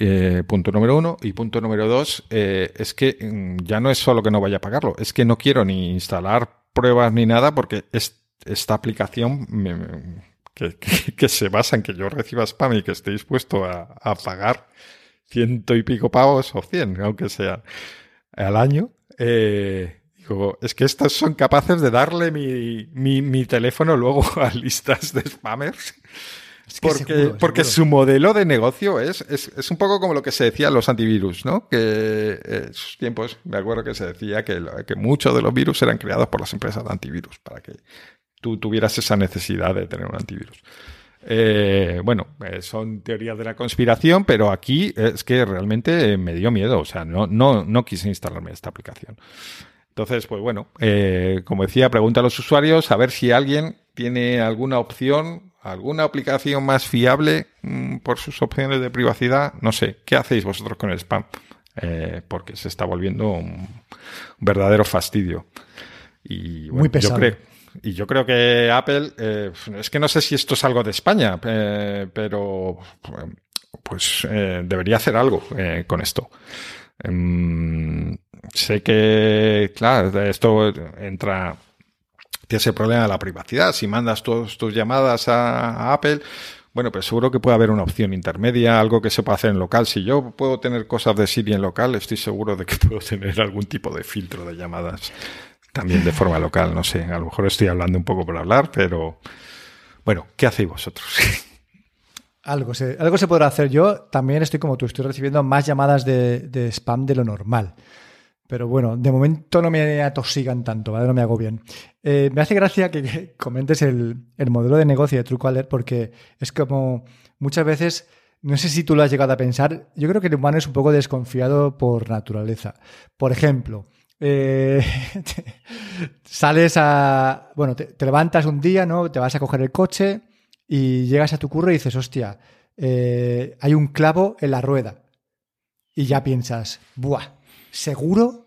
punto número uno. Y punto número dos, es que ya no es solo que no vaya a pagarlo, es que no quiero ni instalar pruebas ni nada porque esta aplicación que se basa en que yo reciba spam y que esté dispuesto a pagar 100 y pico pavos o 100, aunque sea al año, es que estos son capaces de darle mi teléfono luego a listas de spammers. Es que porque su modelo de negocio es un poco como lo que se decía en los antivirus, ¿no? Que en sus tiempos, me acuerdo que se decía que muchos de los virus eran creados por las empresas de antivirus para que tú tuvieras esa necesidad de tener un antivirus. Son teorías de la conspiración, pero aquí es que realmente me dio miedo. O sea, no quise instalarme esta aplicación. Entonces, pues bueno, como decía, pregunta a los usuarios a ver si alguien tiene alguna opción, alguna aplicación más fiable por sus opciones de privacidad. No sé, ¿qué hacéis vosotros con el spam? Porque se está volviendo un verdadero fastidio. Y, bueno, muy pesado. Yo creo que Apple, es que no sé si esto es algo de España, pero pues debería hacer algo con esto. Sé que, claro, esto entra... Tienes el problema de la privacidad. Si mandas tus llamadas a Apple, bueno, pero seguro que puede haber una opción intermedia, algo que se pueda hacer en local. Si yo puedo tener cosas de Siri en local, estoy seguro de que puedo tener algún tipo de filtro de llamadas también de forma local. No sé, a lo mejor estoy hablando un poco por hablar, pero bueno, ¿qué hacéis vosotros? Algo se podrá hacer. Yo también estoy como tú, estoy recibiendo más llamadas de spam de lo normal. Pero bueno, de momento no me atosigan tanto, ¿vale? No me hago bien. Me hace gracia que comentes el modelo de negocio de Truecaller porque es como muchas veces, no sé si tú lo has llegado a pensar, yo creo que el humano es un poco desconfiado por naturaleza. Por ejemplo, te levantas un día, ¿no? Te vas a coger el coche y llegas a tu curro y dices, hostia, hay un clavo en la rueda. Y ya piensas, ¡buah! Seguro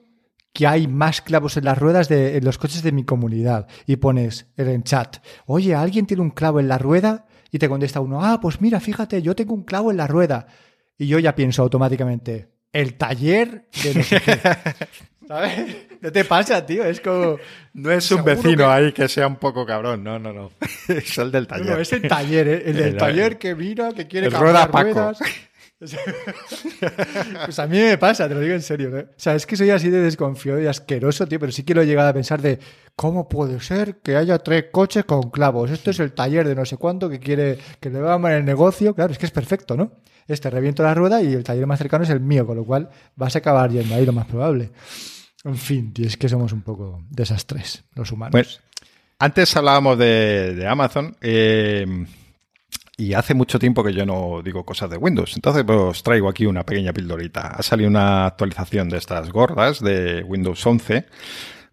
que hay más clavos en las ruedas en los coches de mi comunidad. Y pones en el chat, oye, ¿alguien tiene un clavo en la rueda? Y te contesta uno, pues mira, fíjate, yo tengo un clavo en la rueda. Y yo ya pienso automáticamente, el taller de los... ¿Sabes? No te pasa, tío, es como... No es un vecino ahí que sea un poco cabrón, no. Es el del taller. No, es el taller, el del taller que vino, que quiere cambiar ruedas. Pues a mí me pasa, te lo digo en serio, ¿no? O sea, es que soy así de desconfiado y asqueroso, tío, pero sí quiero llegar a pensar de cómo puede ser que haya 3 coches con clavos. Esto es el taller de no sé cuánto que quiere que le va mal el negocio. Claro, es que es perfecto, ¿no? Reviento la rueda y el taller más cercano es el mío, con lo cual vas a acabar yendo ahí lo más probable. En fin, tío, es que somos un poco desastres los humanos. Pues, antes hablábamos de Amazon. Y hace mucho tiempo que yo no digo cosas de Windows. Entonces os traigo aquí una pequeña pildorita. Ha salido una actualización de estas gordas de Windows 11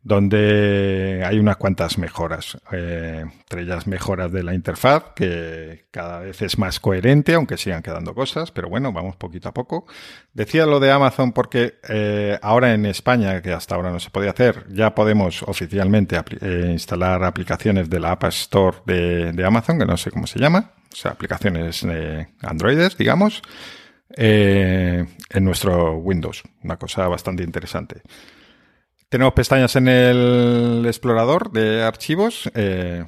donde hay unas cuantas mejoras, entre ellas mejoras de la interfaz, que cada vez es más coherente, aunque sigan quedando cosas, pero bueno, vamos poquito a poco. Decía lo de Amazon porque ahora en España, que hasta ahora no se podía hacer, ya podemos oficialmente instalar aplicaciones de la App Store de Amazon, que no sé cómo se llama, o sea, aplicaciones Androides, digamos, en nuestro Windows, una cosa bastante interesante. Tenemos pestañas en el explorador de archivos, que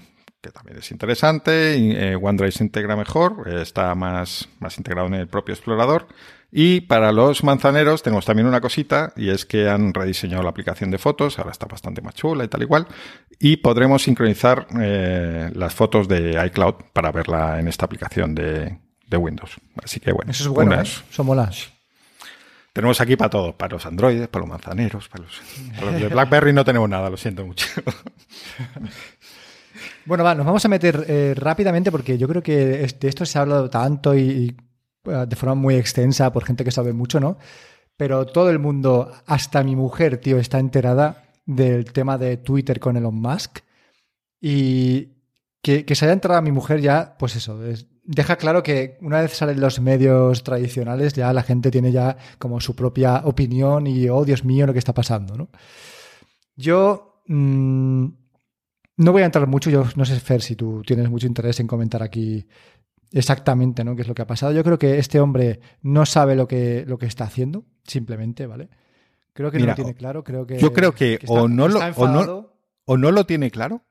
también es interesante. OneDrive se integra mejor, está más integrado en el propio explorador. Y para los manzaneros tenemos también una cosita, y es que han rediseñado la aplicación de fotos, ahora está bastante más chula y tal y cual, y podremos sincronizar las fotos de iCloud para verla en esta aplicación de Windows. Así que bueno. Eso es bueno, son molas. Tenemos aquí para todos, para los androides, para los manzaneros, para los de BlackBerry no tenemos nada, lo siento mucho. Bueno, va, nos vamos a meter rápidamente porque yo creo que de esto se ha hablado tanto y de forma muy extensa por gente que sabe mucho, ¿no? Pero todo el mundo, hasta mi mujer, tío, está enterada del tema de Twitter con Elon Musk, y que se haya enterado mi mujer ya, pues eso, deja claro que una vez salen los medios tradicionales, ya la gente tiene ya como su propia opinión y, oh, Dios mío, lo que está pasando, ¿no? Yo no voy a entrar mucho. Yo no sé, Fer, si tú tienes mucho interés en comentar aquí exactamente, ¿no?, qué es lo que ha pasado. Yo creo que este hombre no sabe lo que está haciendo, simplemente, ¿vale? Creo que no lo tiene claro. Yo creo que o no lo tiene claro.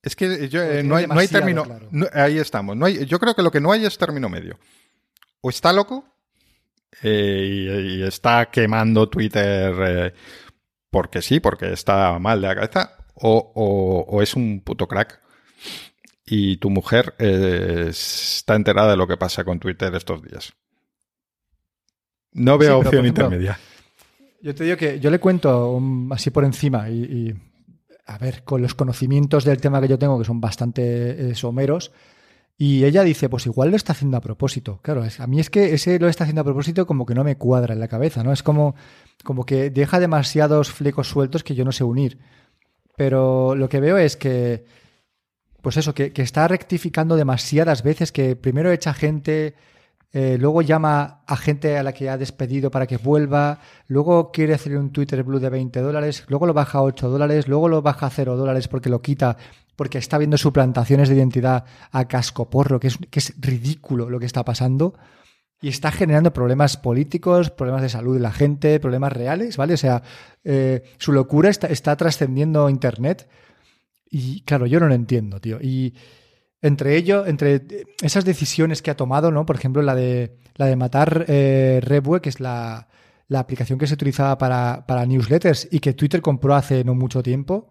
Es que yo, no hay término. Claro. No, ahí estamos. Yo creo que lo que no hay es término medio. O está loco y está quemando Twitter porque sí, porque está mal de la cabeza, o es un puto crack. Y tu mujer está enterada de lo que pasa con Twitter estos días. No veo opción intermedia. Yo te digo que yo le cuento así por encima y a ver, con los conocimientos del tema que yo tengo, que son bastante someros, y ella dice, pues igual lo está haciendo a propósito. Claro, a mí es que ese lo está haciendo a propósito como que no me cuadra en la cabeza, ¿no? Es como que deja demasiados flecos sueltos que yo no sé unir. Pero lo que veo es que, pues eso, que está rectificando demasiadas veces, que primero echa gente, luego llama a gente a la que ha despedido para que vuelva, luego quiere hacer un Twitter Blue de $20, luego lo baja a $8, luego lo baja a $0 porque lo quita, porque está viendo suplantaciones de identidad a cascoporro, que es ridículo lo que está pasando, y está generando problemas políticos, problemas de salud de la gente, problemas reales, ¿vale? O sea, su locura está trascendiendo Internet, y claro, yo no lo entiendo, tío, y entre esas decisiones que ha tomado, ¿no? Por ejemplo, la de matar Readwise, que es la aplicación que se utilizaba para newsletters y que Twitter compró hace no mucho tiempo,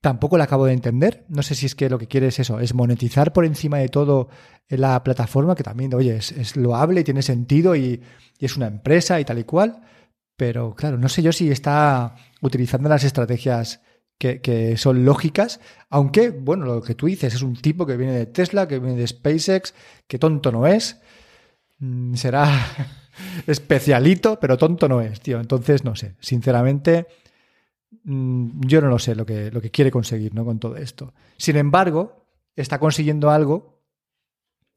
tampoco la acabo de entender. No sé si es que lo que quiere es eso, es monetizar por encima de todo la plataforma, que también, oye, es loable y tiene sentido y es una empresa y tal y cual, pero claro, no sé yo si está utilizando las estrategias que son lógicas, aunque, bueno, lo que tú dices, es un tipo que viene de Tesla, que viene de SpaceX, que tonto no es, será especialito, pero tonto no es, tío. Entonces, no sé, sinceramente, yo no lo sé lo que quiere conseguir, ¿no?, con todo esto. Sin embargo, está consiguiendo algo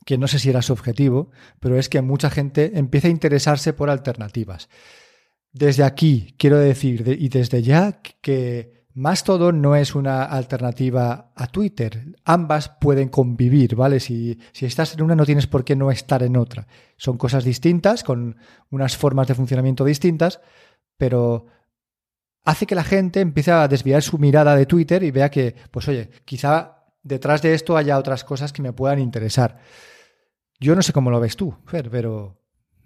que no sé si era su objetivo, pero es que mucha gente empieza a interesarse por alternativas. Desde aquí quiero decir, y desde ya, que Mastodon no es una alternativa a Twitter. Ambas pueden convivir, ¿vale? Si estás en una, no tienes por qué no estar en otra. Son cosas distintas, con unas formas de funcionamiento distintas, pero hace que la gente empiece a desviar su mirada de Twitter y vea que, pues oye, quizá detrás de esto haya otras cosas que me puedan interesar. Yo no sé cómo lo ves tú, Fer, pero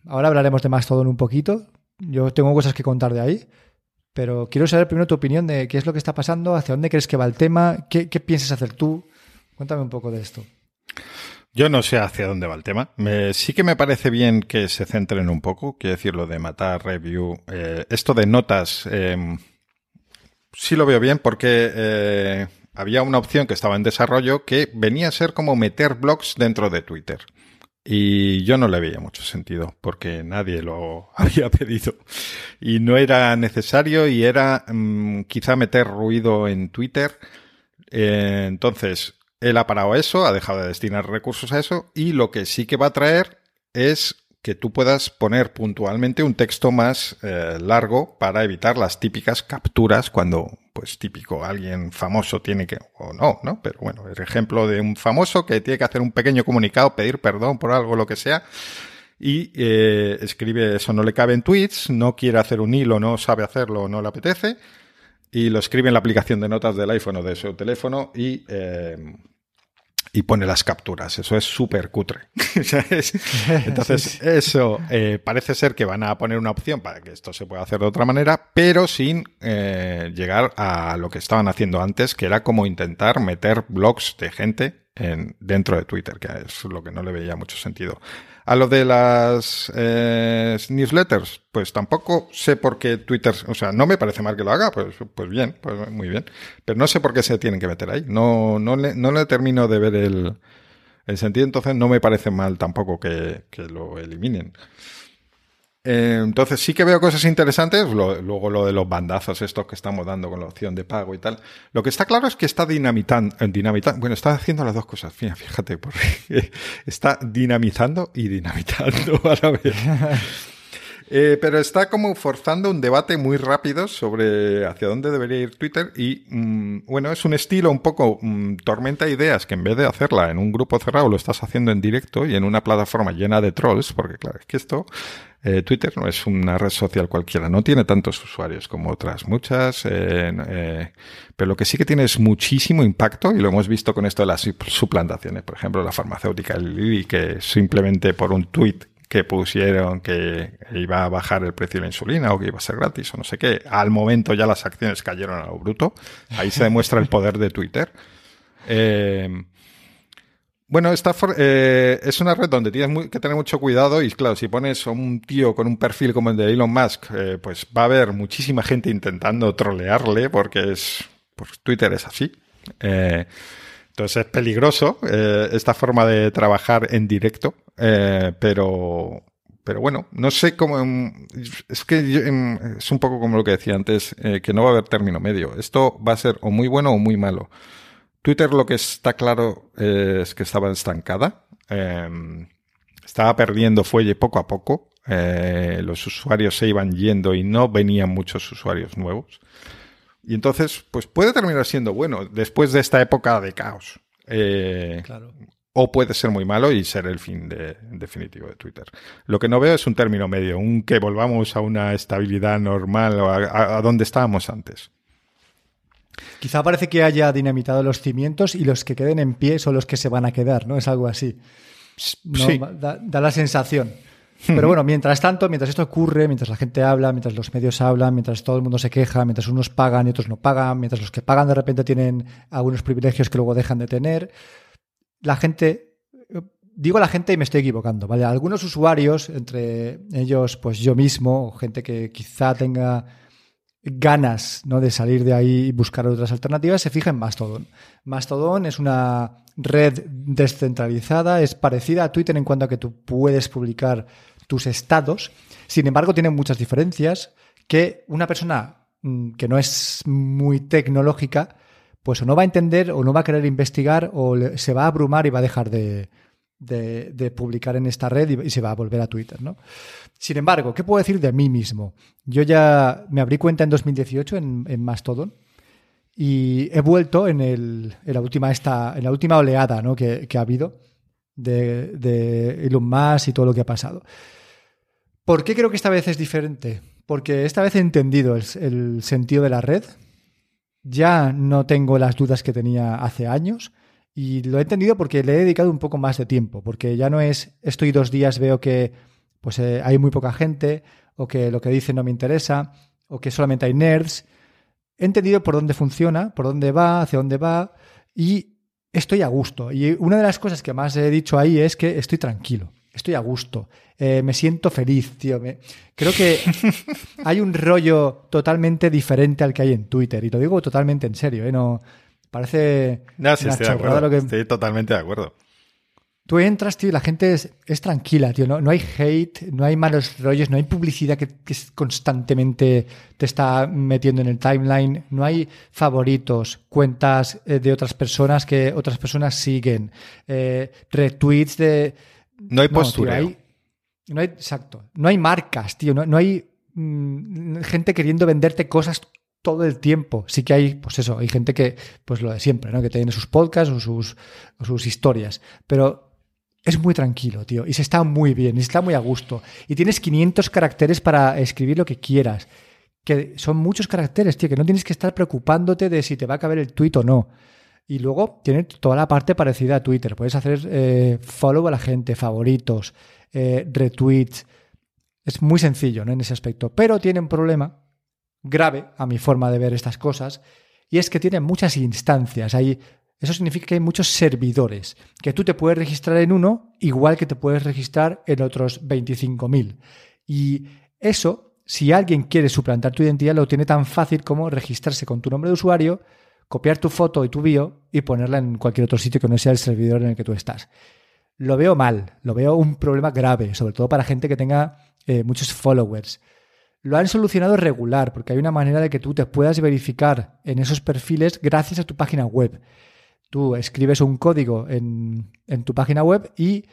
ahora hablaremos de Mastodon un poquito. Yo tengo cosas que contar de ahí. Pero quiero saber primero tu opinión de qué es lo que está pasando, hacia dónde crees que va el tema, qué piensas hacer tú. Cuéntame un poco de esto. Yo no sé hacia dónde va el tema. Sí que me parece bien que se centren un poco, quiero decir, lo de matar review. Esto de notas, sí lo veo bien porque había una opción que estaba en desarrollo que venía a ser como meter blogs dentro de Twitter. Y yo no le veía mucho sentido porque nadie lo había pedido y no era necesario y era quizá meter ruido en Twitter. Entonces, él ha parado eso, ha dejado de destinar recursos a eso y lo que sí que va a traer es que tú puedas poner puntualmente un texto más largo para evitar las típicas capturas cuando, pues típico, alguien famoso tiene que, o no, ¿no? Pero bueno, el ejemplo de un famoso que tiene que hacer un pequeño comunicado, pedir perdón por algo, lo que sea, y escribe eso, no le cabe en tweets, no quiere hacer un hilo, no sabe hacerlo, no le apetece, y lo escribe en la aplicación de notas del iPhone o de su teléfono y pone las capturas. Eso es súper cutre. ¿Sabes? Entonces, eso parece ser que van a poner una opción para que esto se pueda hacer de otra manera, pero sin llegar a lo que estaban haciendo antes, que era como intentar meter blogs de gente dentro de Twitter, que es lo que no le veía mucho sentido. A lo de las newsletters, pues tampoco sé por qué Twitter, o sea, no me parece mal que lo haga, pues bien, pues muy bien, pero no sé por qué se tienen que meter ahí, no le termino de ver el sentido, entonces no me parece mal tampoco que lo eliminen. Entonces sí que veo cosas interesantes, luego lo de los bandazos estos que estamos dando con la opción de pago y tal. Lo que está claro es que está dinamitando, está haciendo las dos cosas, fíjate, porque está dinamizando y dinamitando a la vez. Pero está como forzando un debate muy rápido sobre hacia dónde debería ir Twitter y, bueno, es un estilo un poco tormenta de ideas que en vez de hacerla en un grupo cerrado lo estás haciendo en directo y en una plataforma llena de trolls, porque claro, es que esto, Twitter no es una red social cualquiera, no tiene tantos usuarios como otras muchas, pero lo que sí que tiene es muchísimo impacto y lo hemos visto con esto de las suplantaciones, por ejemplo, la farmacéutica Lilly, que simplemente por un tuit que pusieron que iba a bajar el precio de la insulina o que iba a ser gratis o no sé qué. Al momento ya las acciones cayeron a lo bruto. Ahí se demuestra el poder de Twitter. Bueno, es una red donde tienes que tener mucho cuidado y, claro, si pones a un tío con un perfil como el de Elon Musk, pues va a haber muchísima gente intentando trolearle porque pues Twitter es así. Entonces es peligroso esta forma de trabajar en directo, pero bueno, no sé cómo... Es que es un poco como lo que decía antes, que no va a haber término medio. Esto va a ser o muy bueno o muy malo. Twitter lo que está claro es que estaba estancada, estaba perdiendo fuelle poco a poco, los usuarios se iban yendo y no venían muchos usuarios nuevos. Y entonces, pues puede terminar siendo bueno después de esta época de caos. Claro. O puede ser muy malo y ser el fin definitivo de Twitter. Lo que no veo es un término medio, un que volvamos a una estabilidad normal o a donde estábamos antes. Quizá parece que haya dinamitado los cimientos y los que queden en pie son los que se van a quedar, ¿no? Es algo así. ¿No? Sí. Da la sensación. Pero bueno, mientras tanto, mientras esto ocurre, mientras la gente habla, mientras los medios hablan, mientras todo el mundo se queja, mientras unos pagan y otros no pagan, mientras los que pagan de repente tienen algunos privilegios que luego dejan de tener, la gente, digo la gente y me estoy equivocando, ¿vale? Algunos usuarios, entre ellos pues yo mismo, gente que quizá tenga ganas, ¿no?, de salir de ahí y buscar otras alternativas, se fija en Mastodon. Mastodon es una red descentralizada, es parecida a Twitter en cuanto a que tú puedes publicar tus estados, sin embargo tienen muchas diferencias que una persona que no es muy tecnológica pues o no va a entender o no va a querer investigar o se va a abrumar y va a dejar de publicar en esta red y se va a volver a Twitter, ¿no? Sin embargo, ¿qué puedo decir de mí mismo? Yo ya me abrí cuenta en 2018 en Mastodon y he vuelto en la última oleada, ¿no?, que ha habido de Elon Musk y todo lo que ha pasado. ¿Por qué creo que esta vez es diferente? Porque esta vez he entendido el sentido de la red. Ya no tengo las dudas que tenía hace años y lo he entendido porque le he dedicado un poco más de tiempo, porque ya no es estoy 2 días, veo que pues, hay muy poca gente o que lo que dicen no me interesa o que solamente hay nerds. He entendido por dónde funciona, por dónde va, hacia dónde va y estoy a gusto. Y una de las cosas que más he dicho ahí es que estoy tranquilo. Estoy a gusto, me siento feliz, tío. Creo que hay un rollo totalmente diferente al que hay en Twitter y lo digo totalmente en serio, ¿eh? No, parece... No, sí, estoy de acuerdo, estoy totalmente de acuerdo. Tú entras, tío, y la gente es tranquila, tío. No hay hate, no hay malos rollos, no hay publicidad que constantemente te está metiendo en el timeline, no hay favoritos, cuentas de otras personas que otras personas siguen, retweets de... No hay postureo. No hay, exacto. No hay marcas, tío. No hay gente queriendo venderte cosas todo el tiempo. Sí que hay, pues eso, hay gente que, pues lo de siempre, ¿no? Que tiene sus podcasts o sus historias. Pero... es muy tranquilo, tío, y se está muy bien, y se está muy a gusto. Y tienes 500 caracteres para escribir lo que quieras, que son muchos caracteres, tío, que no tienes que estar preocupándote de si te va a caber el tuit o no. Y luego tiene toda la parte parecida a Twitter. Puedes hacer follow a la gente, favoritos, retweets. Es muy sencillo, ¿no?, en ese aspecto. Pero tiene un problema grave, a mi forma de ver estas cosas, y es que tiene muchas instancias. Eso significa que hay muchos servidores, que tú te puedes registrar en uno igual que te puedes registrar en otros 25.000. Y eso, si alguien quiere suplantar tu identidad, lo tiene tan fácil como registrarse con tu nombre de usuario, copiar tu foto y tu bio y ponerla en cualquier otro sitio que no sea el servidor en el que tú estás. Lo veo mal, lo veo un problema grave, sobre todo para gente que tenga muchos followers. Lo han solucionado regular, porque hay una manera de que tú te puedas verificar en esos perfiles gracias a tu página web. Tú escribes un código en tu página web y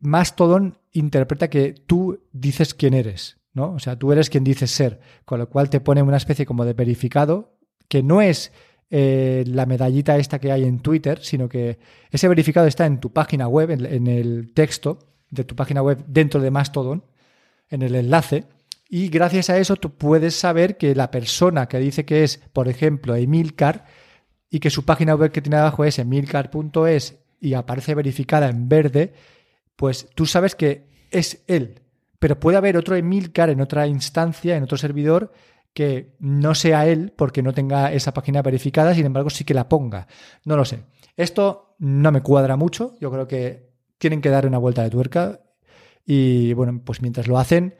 Mastodon interpreta que tú dices quién eres, ¿no? O sea, tú eres quien dices ser, con lo cual te pone una especie como de verificado, que no es la medallita esta que hay en Twitter, sino que ese verificado está en tu página web, en el texto de tu página web dentro de Mastodon, en el enlace, y gracias a eso tú puedes saber que la persona que dice que es, por ejemplo, Emilcar, y que su página web que tiene abajo es emilcar.es y aparece verificada en verde, pues tú sabes que es él. Pero puede haber otro Emilcar en otra instancia, en otro servidor, que no sea él porque no tenga esa página verificada, sin embargo sí que la ponga. No lo sé. Esto no me cuadra mucho. Yo creo que tienen que dar una vuelta de tuerca y, bueno, pues mientras lo hacen...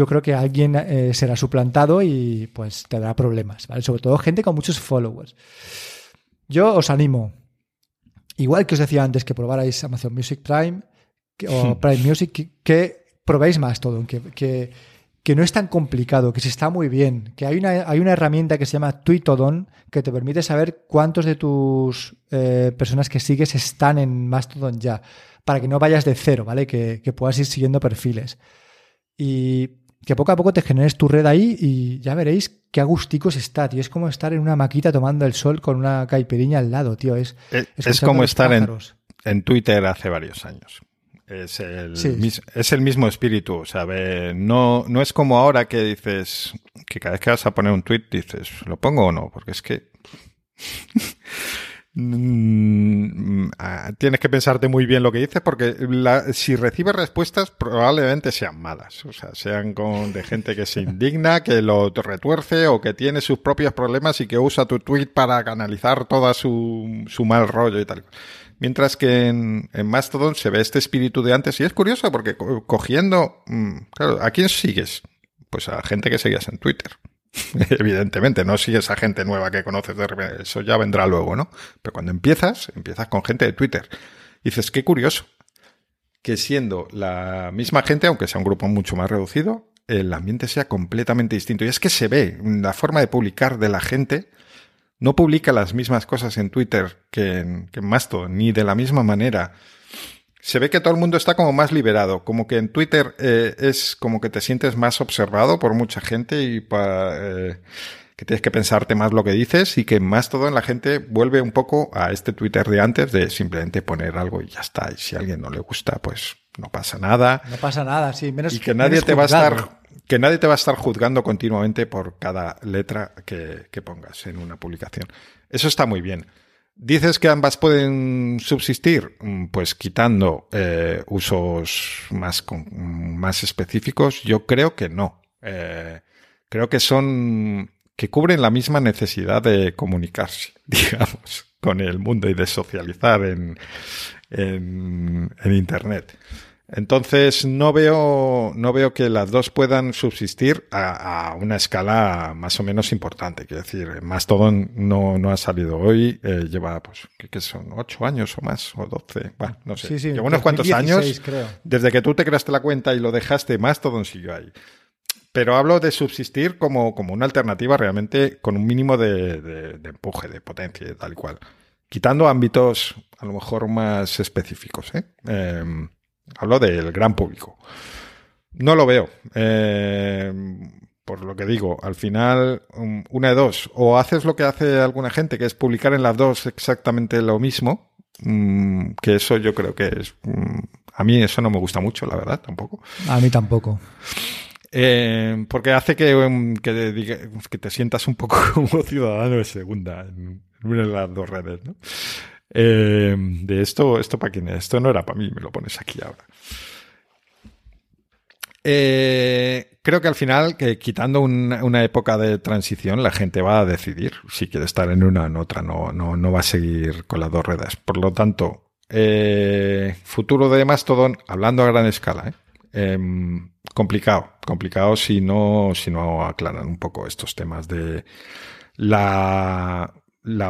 yo creo que alguien será suplantado y pues tendrá problemas, ¿vale? Sobre todo gente con muchos followers. Yo os animo, igual que os decía antes, que probarais Amazon Music Prime o Prime Music, que probéis Mastodon, que no es tan complicado, que se está muy bien, que hay una herramienta que se llama Tweetodon que te permite saber cuántos de tus personas que sigues están en Mastodon ya, para que no vayas de cero, ¿vale? Que puedas ir siguiendo perfiles. Y que poco a poco te generes tu red ahí y ya veréis qué agusticos está, tío. Es como estar en una maquita tomando el sol con una caipiriña al lado, tío. Es como estar en Twitter hace varios años. Es el mismo espíritu. O sea, no es como ahora que dices que cada vez que vas a poner un tweet dices, ¿lo pongo o no? Porque es que... tienes que pensarte muy bien lo que dices, porque si recibes respuestas probablemente sean malas, o sea, sean de gente que se indigna, que lo retuerce o que tiene sus propios problemas y que usa tu tweet para canalizar toda su mal rollo y tal. Mientras que en Mastodon se ve este espíritu de antes, y es curioso porque cogiendo, claro, ¿a quién sigues? Pues a gente que seguías en Twitter. Evidentemente, no sigues a gente nueva que conoces de repente, eso ya vendrá luego, ¿no? Pero cuando empiezas con gente de Twitter. Dices, qué curioso, que siendo la misma gente, aunque sea un grupo mucho más reducido, el ambiente sea completamente distinto. Y es que se ve, la forma de publicar de la gente, no publica las mismas cosas en Twitter que en Mastodon, ni de la misma manera. Se ve que todo el mundo está como más liberado, como que en Twitter es como que te sientes más observado por mucha gente y que tienes que pensarte más lo que dices, y que más todo en la gente vuelve un poco a este Twitter de antes, de simplemente poner algo y ya está, y si a alguien no le gusta, pues no pasa nada. No pasa nada, sí, menos. Y que nadie te va a estar... que nadie te va a estar juzgando continuamente por cada letra que pongas en una publicación. Eso está muy bien. ¿Dices que ambas pueden subsistir? Pues quitando usos más específicos, yo creo que no. Creo que cubren la misma necesidad de comunicarse, digamos, con el mundo y de socializar en Internet. Entonces no veo que las dos puedan subsistir a una escala más o menos importante. Quiero decir, Mastodon no ha salido hoy, lleva pues que son 8 años o más, o 12, bueno, no sé. Sí, lleva unos 2016, cuantos años, creo. Desde que tú te creaste la cuenta y lo dejaste, Mastodon siguió ahí. Pero hablo de subsistir como una alternativa realmente con un mínimo de empuje, de potencia y tal y cual. Quitando ámbitos a lo mejor más específicos, ¿eh? Hablo del gran público. No lo veo. Por lo que digo, al final, una de dos. O haces lo que hace alguna gente, que es publicar en las dos exactamente lo mismo, que eso yo creo que es... a mí eso no me gusta mucho, la verdad, tampoco. A mí tampoco. Porque hace que te sientas un poco como ciudadano de segunda en una de las dos redes, ¿no? De esto para quién es, esto no era para mí, me lo pones aquí ahora. Creo que al final, que quitando una época de transición, la gente va a decidir si quiere estar en una o en otra, no va a seguir con las dos redes. Por lo tanto, futuro de Mastodon, hablando a gran escala, complicado si no aclaran un poco estos temas de la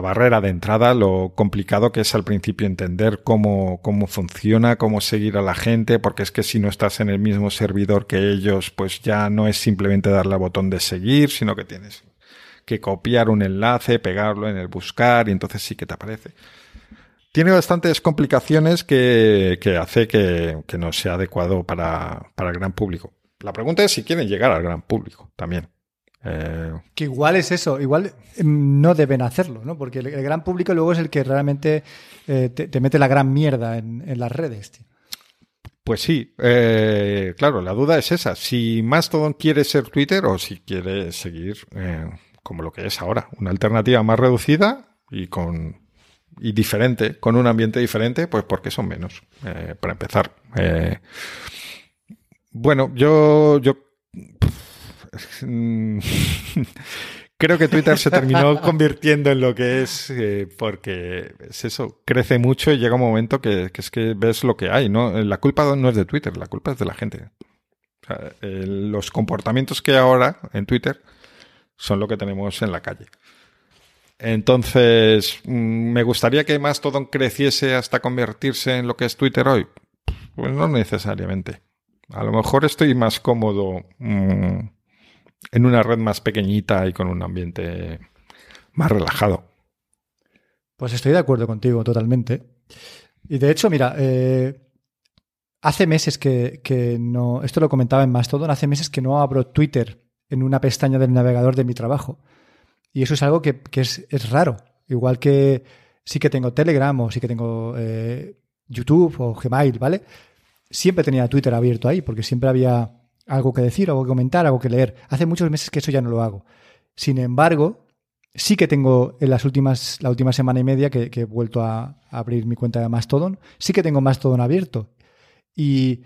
barrera de entrada, lo complicado que es al principio entender cómo funciona, cómo seguir a la gente, porque es que si no estás en el mismo servidor que ellos, pues ya no es simplemente darle al botón de seguir, sino que tienes que copiar un enlace, pegarlo en el buscar y entonces sí que te aparece. Tiene bastantes complicaciones que hace que no sea adecuado para el gran público. La pregunta es si quieren llegar al gran público también. Que igual es eso, igual no deben hacerlo, ¿no? Porque el gran público luego es el que realmente te mete la gran mierda en las redes, tío. Pues sí, claro, la duda es esa. Si Mastodon quiere ser Twitter o si quiere seguir como lo que es ahora, una alternativa más reducida y diferente, con un ambiente diferente, pues porque son menos, para empezar. Bueno, yo creo que Twitter se terminó convirtiendo en lo que es, porque es eso, crece mucho y llega un momento que es que ves lo que hay, ¿no? La culpa no es de Twitter, la culpa es de la gente. O sea, los comportamientos que ahora en Twitter son lo que tenemos en la calle. Entonces, ¿me gustaría que Mastodon creciese hasta convertirse en lo que es Twitter hoy? Pues no necesariamente. A lo mejor estoy más cómodo en una red más pequeñita y con un ambiente más relajado. Pues estoy de acuerdo contigo totalmente. Y de hecho, mira, hace meses que no... Esto lo comentaba en Mastodon. Hace meses que no abro Twitter en una pestaña del navegador de mi trabajo. Y eso es algo que es raro. Igual que sí que tengo Telegram o sí que tengo YouTube o Gmail, ¿vale? Siempre tenía Twitter abierto ahí porque siempre había algo que decir, algo que comentar, algo que leer. Hace muchos meses que eso ya no lo hago. Sin embargo, sí que tengo en la última semana y media que he vuelto a abrir mi cuenta de Mastodon, sí que tengo Mastodon abierto. Y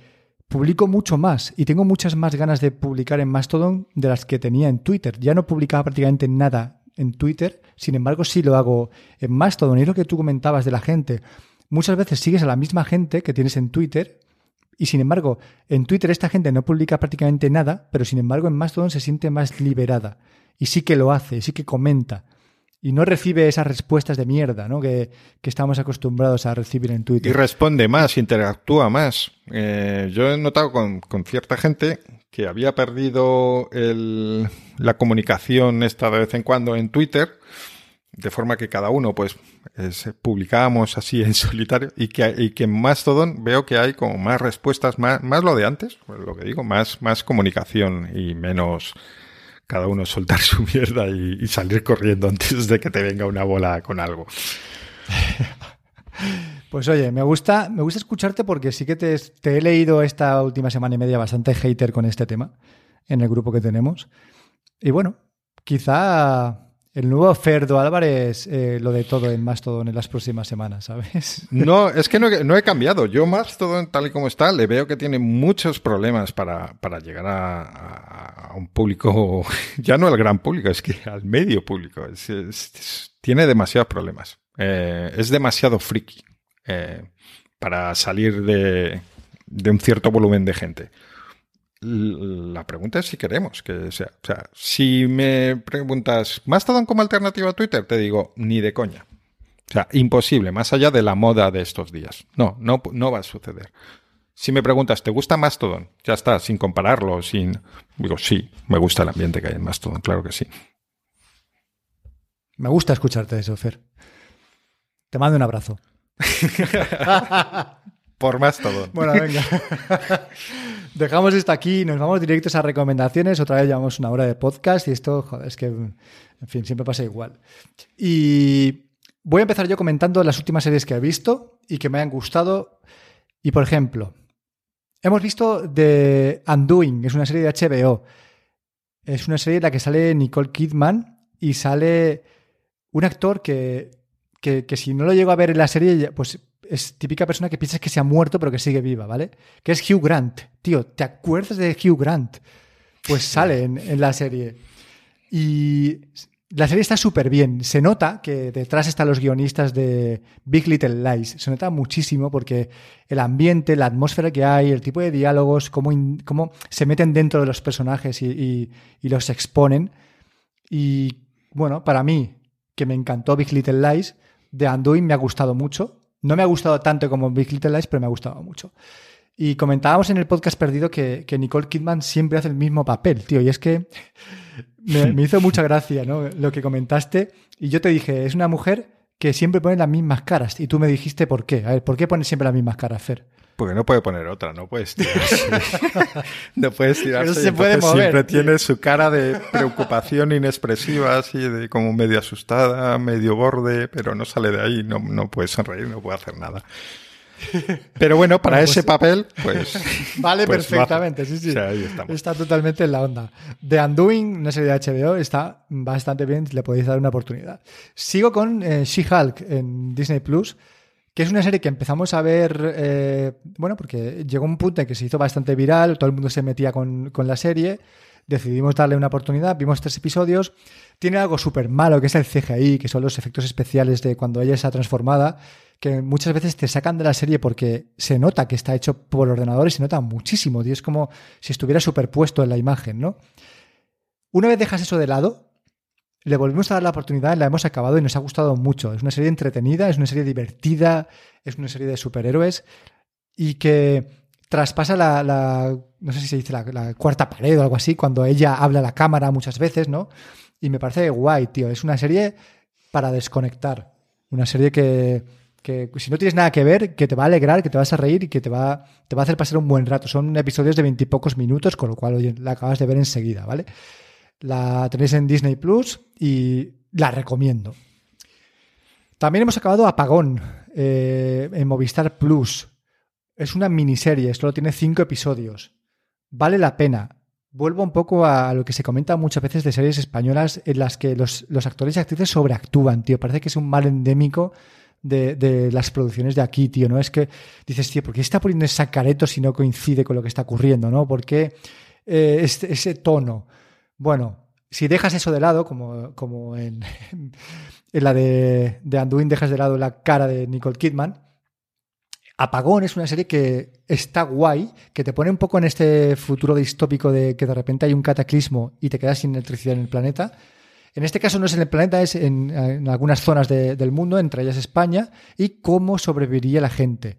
publico mucho más y tengo muchas más ganas de publicar en Mastodon de las que tenía en Twitter. Ya no publicaba prácticamente nada en Twitter, sin embargo sí lo hago en Mastodon. Y es lo que tú comentabas de la gente. Muchas veces sigues a la misma gente que tienes en Twitter y sin embargo en Twitter esta gente no publica prácticamente nada, pero sin embargo en Mastodon se siente más liberada y sí que lo hace, y sí que comenta. Y no recibe esas respuestas de mierda, ¿no? que estamos acostumbrados a recibir en Twitter. Y responde más, interactúa más. Yo he notado con cierta gente que había perdido la comunicación esta de vez en cuando en Twitter, de forma que cada uno pues publicábamos así en solitario y que en Mastodon veo que hay como más respuestas, más lo de antes, pues lo que digo, más comunicación y menos... Cada uno soltar su mierda y salir corriendo antes de que te venga una bola con algo. Pues oye, me gusta escucharte porque sí que te he leído esta última semana y media bastante hater con este tema en el grupo que tenemos. Y bueno, quizá el nuevo Ferdo Álvarez lo de todo en Mastodon en las próximas semanas, ¿sabes? No, es que no he cambiado. Yo Mastodon, tal y como está, le veo que tiene muchos problemas para llegar a un público, ya no al gran público, es que al medio público. Tiene demasiados problemas. Es demasiado friki para salir de un cierto volumen de gente. La pregunta es si queremos que sea. O sea, si me preguntas, ¿Mastodon como alternativa a Twitter? Te digo, ni de coña. O sea, imposible, más allá de la moda de estos días. No va a suceder. Si me preguntas, ¿te gusta Mastodon? Ya está, sin compararlo, sin... Digo, sí, me gusta el ambiente que hay en Mastodon, claro que sí. Me gusta escucharte eso, Fer. Te mando un abrazo. Por Mastodon. Bueno, venga. Dejamos esto aquí, nos vamos directos a recomendaciones. Otra vez llevamos una hora de podcast y esto, joder, es que, en fin, siempre pasa igual. Y voy a empezar yo comentando las últimas series que he visto y que me hayan gustado. Y, por ejemplo, hemos visto The Undoing, que es una serie de HBO. Es una serie en la que sale Nicole Kidman y sale un actor que si no lo llego a ver en la serie, pues... es típica persona que piensas que se ha muerto pero que sigue viva, ¿vale? Que es Hugh Grant. Tío, ¿te acuerdas de Hugh Grant? Pues sale en la serie. Y la serie está súper bien. Se nota que detrás están los guionistas de Big Little Lies. Se nota muchísimo porque el ambiente, la atmósfera que hay, el tipo de diálogos, cómo se meten dentro de los personajes y los exponen. Y, bueno, para mí, que me encantó Big Little Lies, The Undoing me ha gustado mucho. No me ha gustado tanto como Big Little Lies, pero me ha gustado mucho. Y comentábamos en el podcast perdido que Nicole Kidman siempre hace el mismo papel, tío. Y es que me hizo mucha gracia, ¿no?, lo que comentaste. Y yo te dije, es una mujer que siempre pone las mismas caras. Y tú me dijiste por qué. A ver, ¿por qué pone siempre las mismas caras, Fer? Porque no puede poner otra, no puedes tirarse. No puedes tirarse. Pero se puede mover. Siempre tiene su cara de preocupación inexpresiva, así de como medio asustada, medio borde, pero no sale de ahí, no puede sonreír, no puede hacer nada. Pero bueno, para ese papel, pues... Vale, pues perfectamente, baja. Sí. O sea, ahí estamos. Está totalmente en la onda. The Undoing, una serie de HBO, está bastante bien, le podéis dar una oportunidad. Sigo con She-Hulk en Disney Plus, que es una serie que empezamos a ver, porque llegó un punto en que se hizo bastante viral, todo el mundo se metía con la serie, decidimos darle una oportunidad, vimos 3 episodios, tiene algo súper malo, que es el CGI, que son los efectos especiales de cuando ella está transformada, que muchas veces te sacan de la serie porque se nota que está hecho por ordenador y se nota muchísimo, tío, es como si estuviera superpuesto en la imagen, ¿no? Una vez dejas eso de lado, le volvimos a dar la oportunidad, la hemos acabado y nos ha gustado mucho. Es una serie entretenida, es una serie divertida, es una serie de superhéroes y que traspasa no sé si se dice la cuarta pared o algo así, cuando ella habla a la cámara muchas veces, ¿no? Y me parece guay, tío. Es una serie para desconectar. Una serie que si no tienes nada que ver, que te va a alegrar, que te vas a reír y que te va a hacer pasar un buen rato. Son episodios de 20 y pocos minutos, con lo cual, oye, la acabas de ver enseguida, ¿vale? La tenéis en Disney Plus y la recomiendo. También hemos acabado Apagón en Movistar Plus. Es una miniserie, solo tiene 5 episodios. Vale la pena. Vuelvo un poco a lo que se comenta muchas veces de series españolas en las que los actores y actrices sobreactúan, tío. Parece que es un mal endémico de las producciones de aquí, tío, ¿no? Es que dices, tío, ¿por qué está poniendo esa careta si no coincide con lo que está ocurriendo, no? ¿Por qué ese tono? Bueno, si dejas eso de lado, como en la de Anduin dejas de lado la cara de Nicole Kidman, Apagón es una serie que está guay, que te pone un poco en este futuro distópico de que de repente hay un cataclismo y te quedas sin electricidad en el planeta. En este caso no es en el planeta, es en algunas zonas del mundo, entre ellas España, y cómo sobreviviría la gente.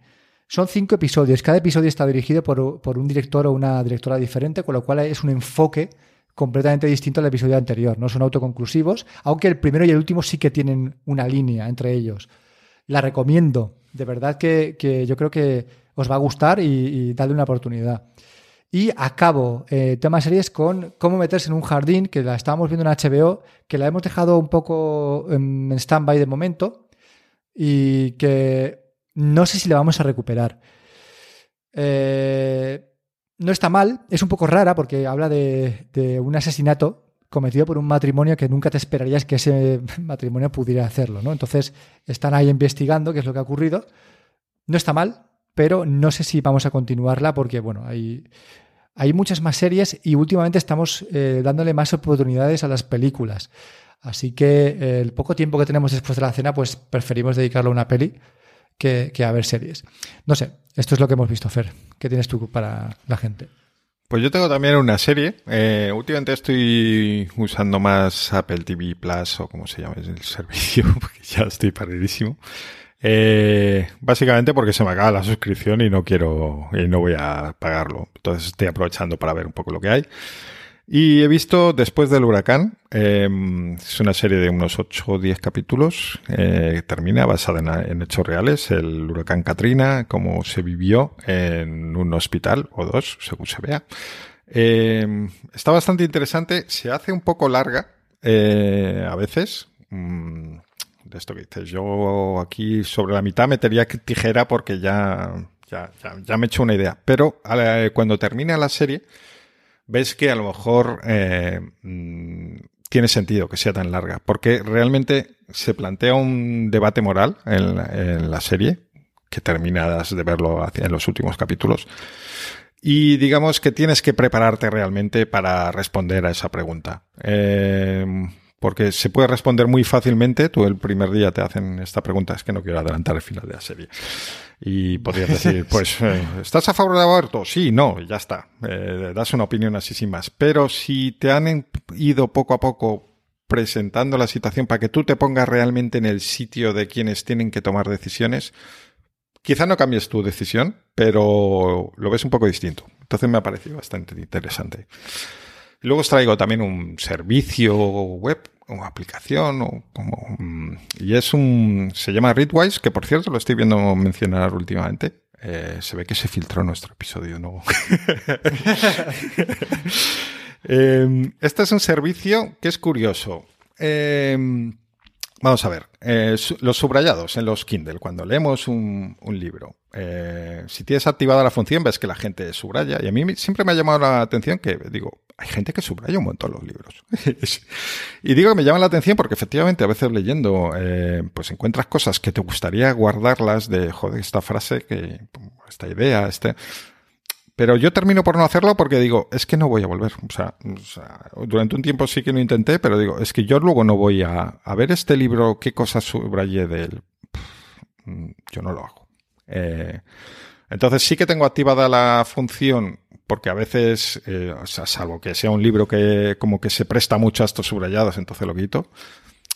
Son 5 episodios. Cada episodio está dirigido por un director o una directora diferente, con lo cual es un enfoque completamente distinto al episodio anterior, no son autoconclusivos, aunque el primero y el último sí que tienen una línea entre ellos. La recomiendo, de verdad que yo creo que os va a gustar y dadle una oportunidad. Y acabo tema series con Cómo meterse en un jardín, que la estábamos viendo en HBO, que la hemos dejado un poco en stand-by de momento y que no sé si la vamos a recuperar. No está mal, es un poco rara porque habla de un asesinato cometido por un matrimonio que nunca te esperarías que ese matrimonio pudiera hacerlo, ¿no? Entonces están ahí investigando qué es lo que ha ocurrido. No está mal, pero no sé si vamos a continuarla porque, bueno, hay muchas más series y últimamente estamos dándole más oportunidades a las películas. Así que el poco tiempo que tenemos después de la cena, pues preferimos dedicarlo a una peli que a ver series. No sé, esto es lo que hemos visto, Fer. ¿Qué tienes tú para la gente? Pues yo tengo también una serie. Últimamente estoy usando más Apple TV Plus o como se llama el servicio, porque ya estoy perdidísimo. Básicamente porque se me acaba la suscripción y no quiero y no voy a pagarlo. Entonces estoy aprovechando para ver un poco lo que hay. Y he visto Después del huracán. Es una serie de unos 8 o 10 capítulos que termina basada en hechos reales. El huracán Katrina, cómo se vivió en un hospital o dos, según se vea. Está bastante interesante. Se hace un poco larga a veces. De esto que dices, yo aquí sobre la mitad metería tijera porque ya me he hecho una idea. Pero cuando termina la serie... ves que a lo mejor tiene sentido que sea tan larga, porque realmente se plantea un debate moral en la serie, que terminas de verlo en los últimos capítulos, y digamos que tienes que prepararte realmente para responder a esa pregunta. Porque se puede responder muy fácilmente. Tú el primer día te hacen esta pregunta, es que no quiero adelantar el final de la serie. Y podrías decir, pues, ¿estás a favor del aborto? Sí, no, ya está. Das una opinión así sin más. Pero si te han ido poco a poco presentando la situación para que tú te pongas realmente en el sitio de quienes tienen que tomar decisiones, quizá no cambies tu decisión, pero lo ves un poco distinto. Entonces me ha parecido bastante interesante. Luego os traigo también un servicio web o aplicación o como, y es se llama Readwise, que por cierto lo estoy viendo mencionar últimamente. Se ve que se filtró nuestro episodio nuevo. Este es un servicio que es curioso. Vamos a ver, los subrayados en los Kindle, cuando leemos un libro, si tienes activada la función ves que la gente subraya, y a mí siempre me ha llamado la atención que digo, hay gente que subraya un montón los libros. Y digo que me llama la atención porque efectivamente a veces leyendo pues encuentras cosas que te gustaría guardarlas de, joder, esta frase, esta idea, Pero yo termino por no hacerlo porque digo, es que no voy a volver. O sea, durante un tiempo sí que lo intenté, pero digo, es que yo luego no voy a ver este libro, qué cosas subrayé de él. Yo no lo hago. Entonces sí que tengo activada la función porque a veces, o sea, salvo que sea un libro que como que se presta mucho a estos subrayados, entonces lo quito.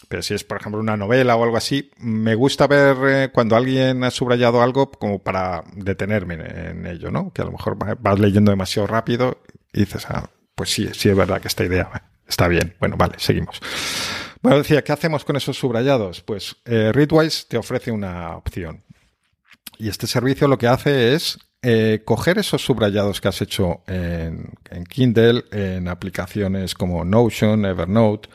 Pero si es, por ejemplo, una novela o algo así, me gusta ver cuando alguien ha subrayado algo como para detenerme en ello, ¿no? Que a lo mejor vas leyendo demasiado rápido y dices, pues sí es verdad que esta idea está bien. Bueno, vale, seguimos. Bueno, decía, ¿qué hacemos con esos subrayados? Pues Readwise te ofrece una opción. Y este servicio lo que hace es coger esos subrayados que has hecho en Kindle, en aplicaciones como Notion, Evernote...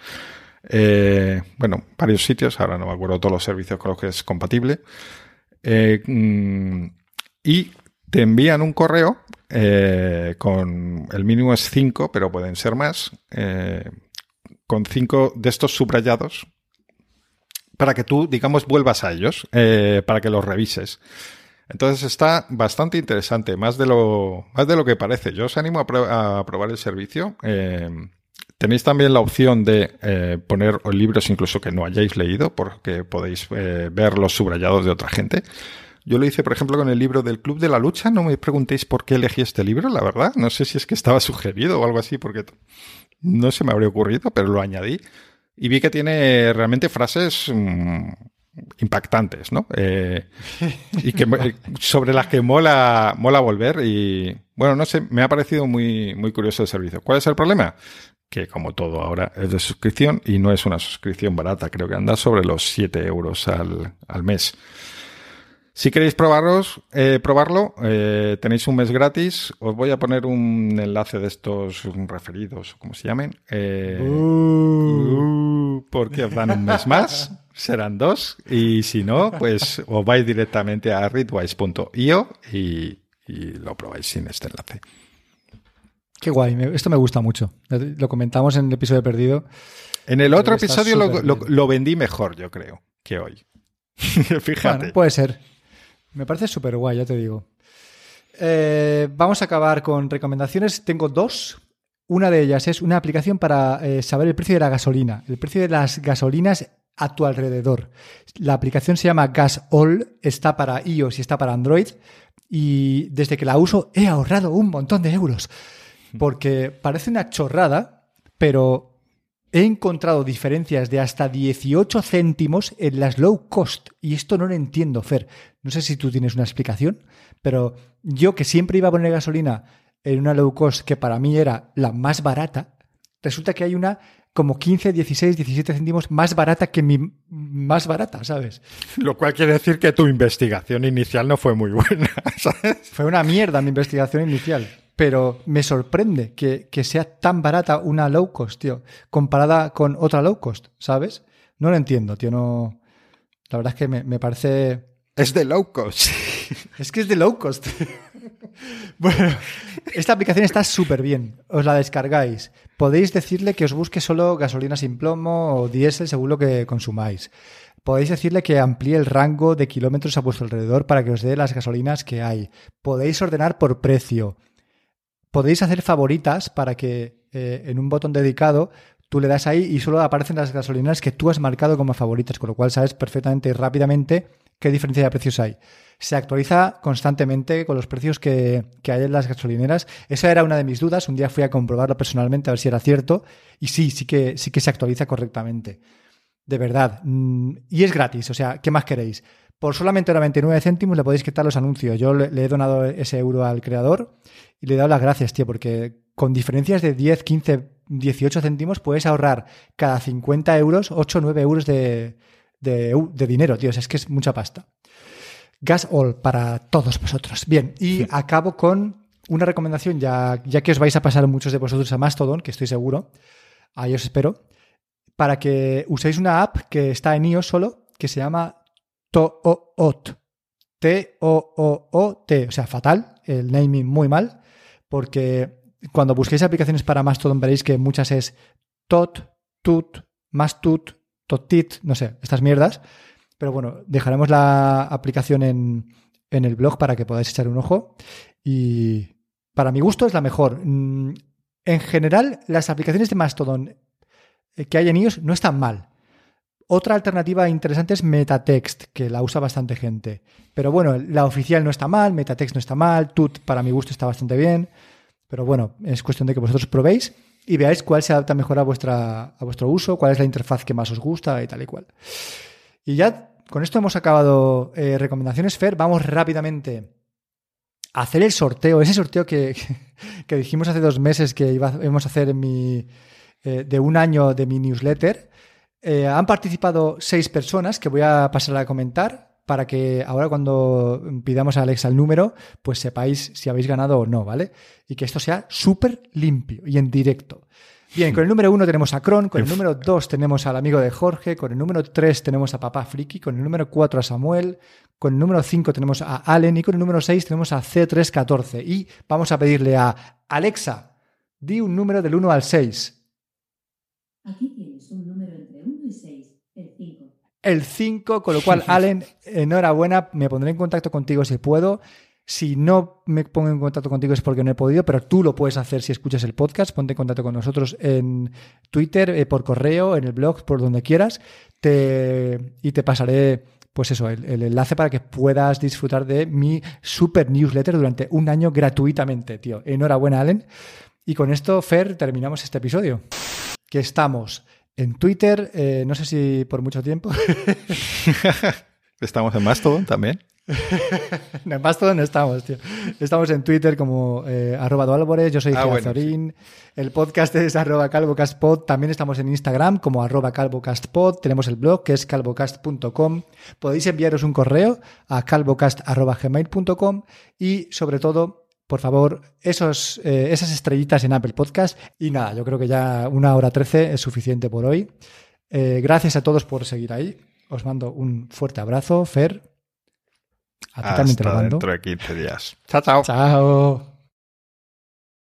bueno, varios sitios, ahora no me acuerdo todos los servicios con los que es compatible, y te envían un correo con el mínimo es 5, pero pueden ser más, con 5 de estos subrayados para que tú, digamos, vuelvas a ellos, para que los revises. Entonces está bastante interesante, más de lo que parece. Yo os animo a probar el servicio. Tenéis también la opción de poner libros incluso que no hayáis leído, porque podéis ver los subrayados de otra gente. Yo lo hice, por ejemplo, con el libro del Club de la Lucha. No me preguntéis por qué elegí este libro, la verdad. No sé si es que estaba sugerido o algo así, porque no se me habría ocurrido, pero lo añadí. Y vi que tiene realmente frases... impactantes, ¿no? Y que sobre las que mola volver. Y bueno, no sé, me ha parecido muy, muy curioso el servicio. ¿Cuál es el problema? Que como todo ahora es de suscripción y no es una suscripción barata, creo que anda sobre los 7 euros al mes. Si queréis probarlo, tenéis un mes gratis. Os voy a poner un enlace de estos referidos, como se llamen, porque os dan un mes más. Serán 2, y si no, pues os vais directamente a readwise.io y lo probáis sin este enlace. Qué guay, esto me gusta mucho. Lo comentamos en el episodio perdido. En el otro episodio lo vendí mejor, yo creo, que hoy. Fíjate. Bueno, puede ser. Me parece súper guay, ya te digo. Vamos a acabar con recomendaciones. Tengo 2. Una de ellas es una aplicación para saber el precio de la gasolina. El precio de las gasolinas a tu alrededor. La aplicación se llama Gas All, está para iOS y está para Android, y desde que la uso he ahorrado un montón de euros, porque parece una chorrada, pero he encontrado diferencias de hasta 18 céntimos en las low cost, y esto no lo entiendo, Fer. No sé si tú tienes una explicación, pero yo, que siempre iba a poner gasolina en una low cost que para mí era la más barata, resulta que hay una como 15, 16, 17 céntimos más barata que mi más barata, ¿sabes? Lo cual quiere decir que tu investigación inicial no fue muy buena, ¿sabes? Fue una mierda mi investigación inicial. Pero me sorprende que sea tan barata una low cost, tío, comparada con otra low cost, ¿sabes? No lo entiendo, tío, no. La verdad es que me parece... Es de low cost. Es que es de low cost. Bueno, esta aplicación está súper bien. Os la descargáis. Podéis decirle que os busque solo gasolina sin plomo o diésel según lo que consumáis. Podéis decirle que amplíe el rango de kilómetros a vuestro alrededor para que os dé las gasolinas que hay. Podéis ordenar por precio. Podéis hacer favoritas para que en un botón dedicado tú le das ahí y solo aparecen las gasolineras que tú has marcado como favoritas, con lo cual sabes perfectamente y rápidamente qué diferencia de precios hay. Se actualiza constantemente con los precios que hay en las gasolineras. Esa era una de mis dudas. Un día fui a comprobarlo personalmente a ver si era cierto, y sí que se actualiza correctamente. De verdad. Y es gratis, o sea, ¿qué más queréis? Por solamente 99 céntimos le podéis quitar los anuncios. Yo le he donado ese euro al creador y le he dado las gracias, tío, porque con diferencias de 10, 15, 18 céntimos puedes ahorrar cada 50 euros 8 o 9 euros de dinero, tío. O sea, es que es mucha pasta. Gas All para todos vosotros. Bien, y sí. Acabo con una recomendación, ya que os vais a pasar muchos de vosotros a Mastodon, que estoy seguro, ahí os espero, para que uséis una app que está en iOS solo, que se llama Toot. T-O-O-O-T. O sea, fatal. El naming muy mal. Porque cuando busquéis aplicaciones para Mastodon veréis que muchas es Tot, Tut, Mastut, Totit, no sé, estas mierdas. Pero bueno, dejaremos la aplicación en el blog para que podáis echar un ojo. Y para mi gusto es la mejor. En general, las aplicaciones de Mastodon que hay en iOS no están mal. Otra alternativa interesante es Metatext, que la usa bastante gente. Pero bueno, la oficial no está mal, Metatext no está mal, Tut para mi gusto está bastante bien. Pero bueno, es cuestión de que vosotros probéis y veáis cuál se adapta mejor a vuestro uso, cuál es la interfaz que más os gusta y tal y cual. Y ya con esto hemos acabado recomendaciones, Fer. Vamos rápidamente a hacer el sorteo, ese sorteo que dijimos hace 2 meses que íbamos a hacer en mi de un año de mi newsletter. Han participado 6 personas que voy a pasar a comentar para que ahora cuando pidamos a Alexa el número, pues sepáis si habéis ganado o no, ¿vale? Y que esto sea súper limpio y en directo. Bien, con el número 1 tenemos a Cron, con el número 2 tenemos al amigo de Jorge, con el número 3 tenemos a Papá Friki, con el número 4 a Samuel, con el número 5 tenemos a Allen y con el número 6 tenemos a C314. Y vamos a pedirle a Alexa, di un número del 1 al 6. Aquí tienes un número entre 1 y 6, el 5. El 5, con lo cual, Allen, enhorabuena, me pondré en contacto contigo si puedo. Si no me pongo en contacto contigo es porque no he podido, pero tú lo puedes hacer si escuchas el podcast. Ponte en contacto con nosotros en Twitter, por correo, en el blog, por donde quieras. Y te pasaré, pues eso, el enlace para que puedas disfrutar de mi super newsletter durante un año gratuitamente, tío. Enhorabuena, Allen. Y con esto, Fer, terminamos este episodio. Que estamos en Twitter, no sé si por mucho tiempo. Estamos en Mastodon también. No, en Mastodon no estamos, tío. Estamos en Twitter como @doalvarez, yo soy Zorín. Sí. El podcast es @calvocastpod. También estamos en Instagram como @calvocastpod. Tenemos el blog que es calvocast.com. Podéis enviaros un correo a calvocast@gmail.com y sobre todo, por favor, esas estrellitas en Apple Podcast. Y nada, yo creo que ya 1:13 es suficiente por hoy. Gracias a todos por seguir ahí. Os mando un fuerte abrazo, Fer. A ti también te lo mando. Hasta dentro de 15 días. Chao, chao. Chao.